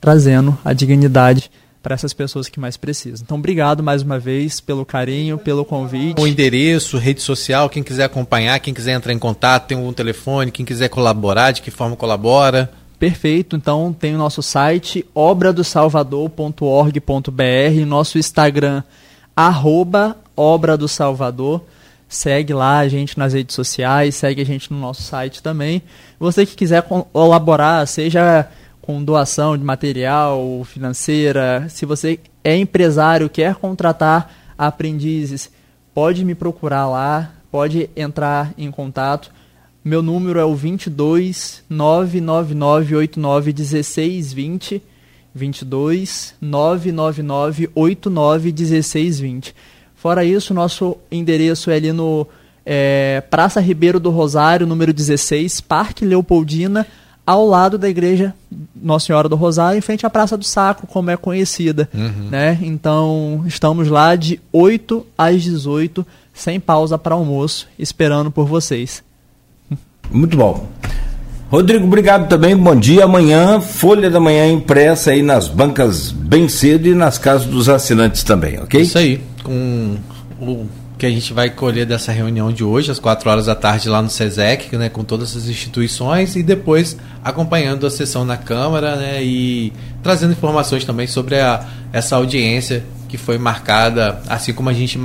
trazendo a dignidade para essas pessoas que mais precisam. Então, obrigado mais uma vez pelo carinho, pelo convite. O endereço, rede social, quem quiser acompanhar, quem quiser entrar em contato, tem um telefone, quem quiser colaborar, de que forma colabora. Perfeito, então tem o nosso site obra do salvador ponto org ponto b r, nosso Instagram, arroba Obra do Salvador, segue lá a gente nas redes sociais, segue a gente no nosso site também. Você que quiser colaborar, seja com doação de material, financeira, se você é empresário, quer contratar aprendizes, pode me procurar lá, pode entrar em contato. Meu número é o vinte e dois, nove nove nove, oito nove, um seis dois zero, vinte e dois, nove nove nove, oito nove, um seis dois zero. Fora isso, nosso endereço é ali no é, Praça Ribeiro do Rosário, número dezesseis, Parque Leopoldina, ao lado da Igreja Nossa Senhora do Rosário, em frente à Praça do Saco, como é conhecida. Uhum. Né? Então, estamos lá de oito às dezoito, sem pausa para almoço, esperando por vocês. Muito bom. Rodrigo, obrigado também, bom dia. Amanhã, Folha da Manhã impressa aí nas bancas bem cedo e nas casas dos assinantes também, ok? Isso aí, com o que a gente vai colher dessa reunião de hoje, às quatro horas da tarde lá no SESEC, né, com todas as instituições e depois acompanhando a sessão na Câmara, né, e trazendo informações também sobre a, essa audiência que foi marcada, assim como a gente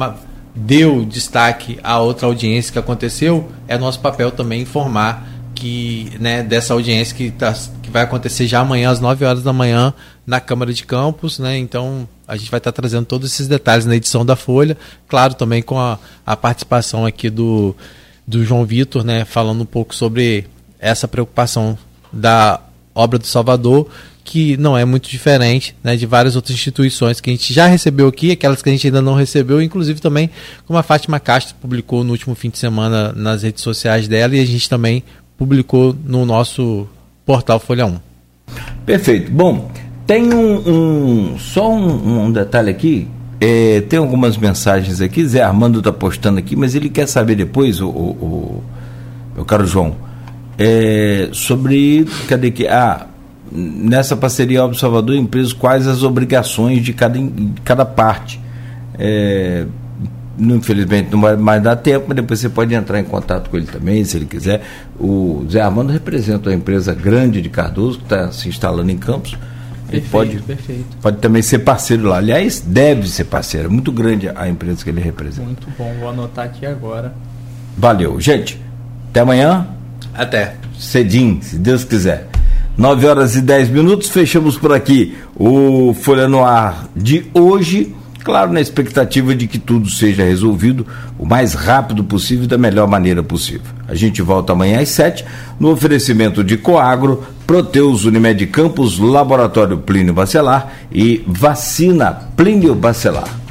deu destaque a outra audiência que aconteceu, é nosso papel também informar que, né, dessa audiência que, tá, que vai acontecer já amanhã às nove horas da manhã na Câmara de Campos, né? Então a gente vai estar tá trazendo todos esses detalhes na edição da Folha, claro, também com a, a participação aqui do, do João Vitor, né, falando um pouco sobre essa preocupação da Obra do Salvador, que não é muito diferente, né, de várias outras instituições que a gente já recebeu aqui, aquelas que a gente ainda não recebeu, inclusive também como a Fátima Castro publicou no último fim de semana nas redes sociais dela e a gente também publicou no nosso portal Folha um. Perfeito. Bom, tem um, um só um, um detalhe aqui É, tem algumas mensagens aqui, Zé Armando está postando aqui, mas ele quer saber depois, o, o, o meu caro João, é, sobre, cadê que, ah, nessa parceria Obra do Salvador, empresa, quais as obrigações de cada, de cada parte? É, infelizmente não vai mais dar tempo, mas depois você pode entrar em contato com ele também, se ele quiser. O Zé Armando representa a empresa grande de Cardoso, que está se instalando em Campos. Ele perfeito, pode, perfeito. pode também ser parceiro lá. Aliás, deve ser parceiro. É muito grande a empresa que ele representa. Muito bom, vou anotar aqui agora. Valeu, gente. Até amanhã. Até. Cedinho, se Deus quiser. nove horas e dez minutos, fechamos por aqui o Folha no Ar de hoje. Claro, na expectativa de que tudo seja resolvido o mais rápido possível e da melhor maneira possível. A gente volta amanhã às sete, no oferecimento de Coagro, Proteus, Unimed Campos, Laboratório Plínio Bacelar e Vacina Plínio Bacelar.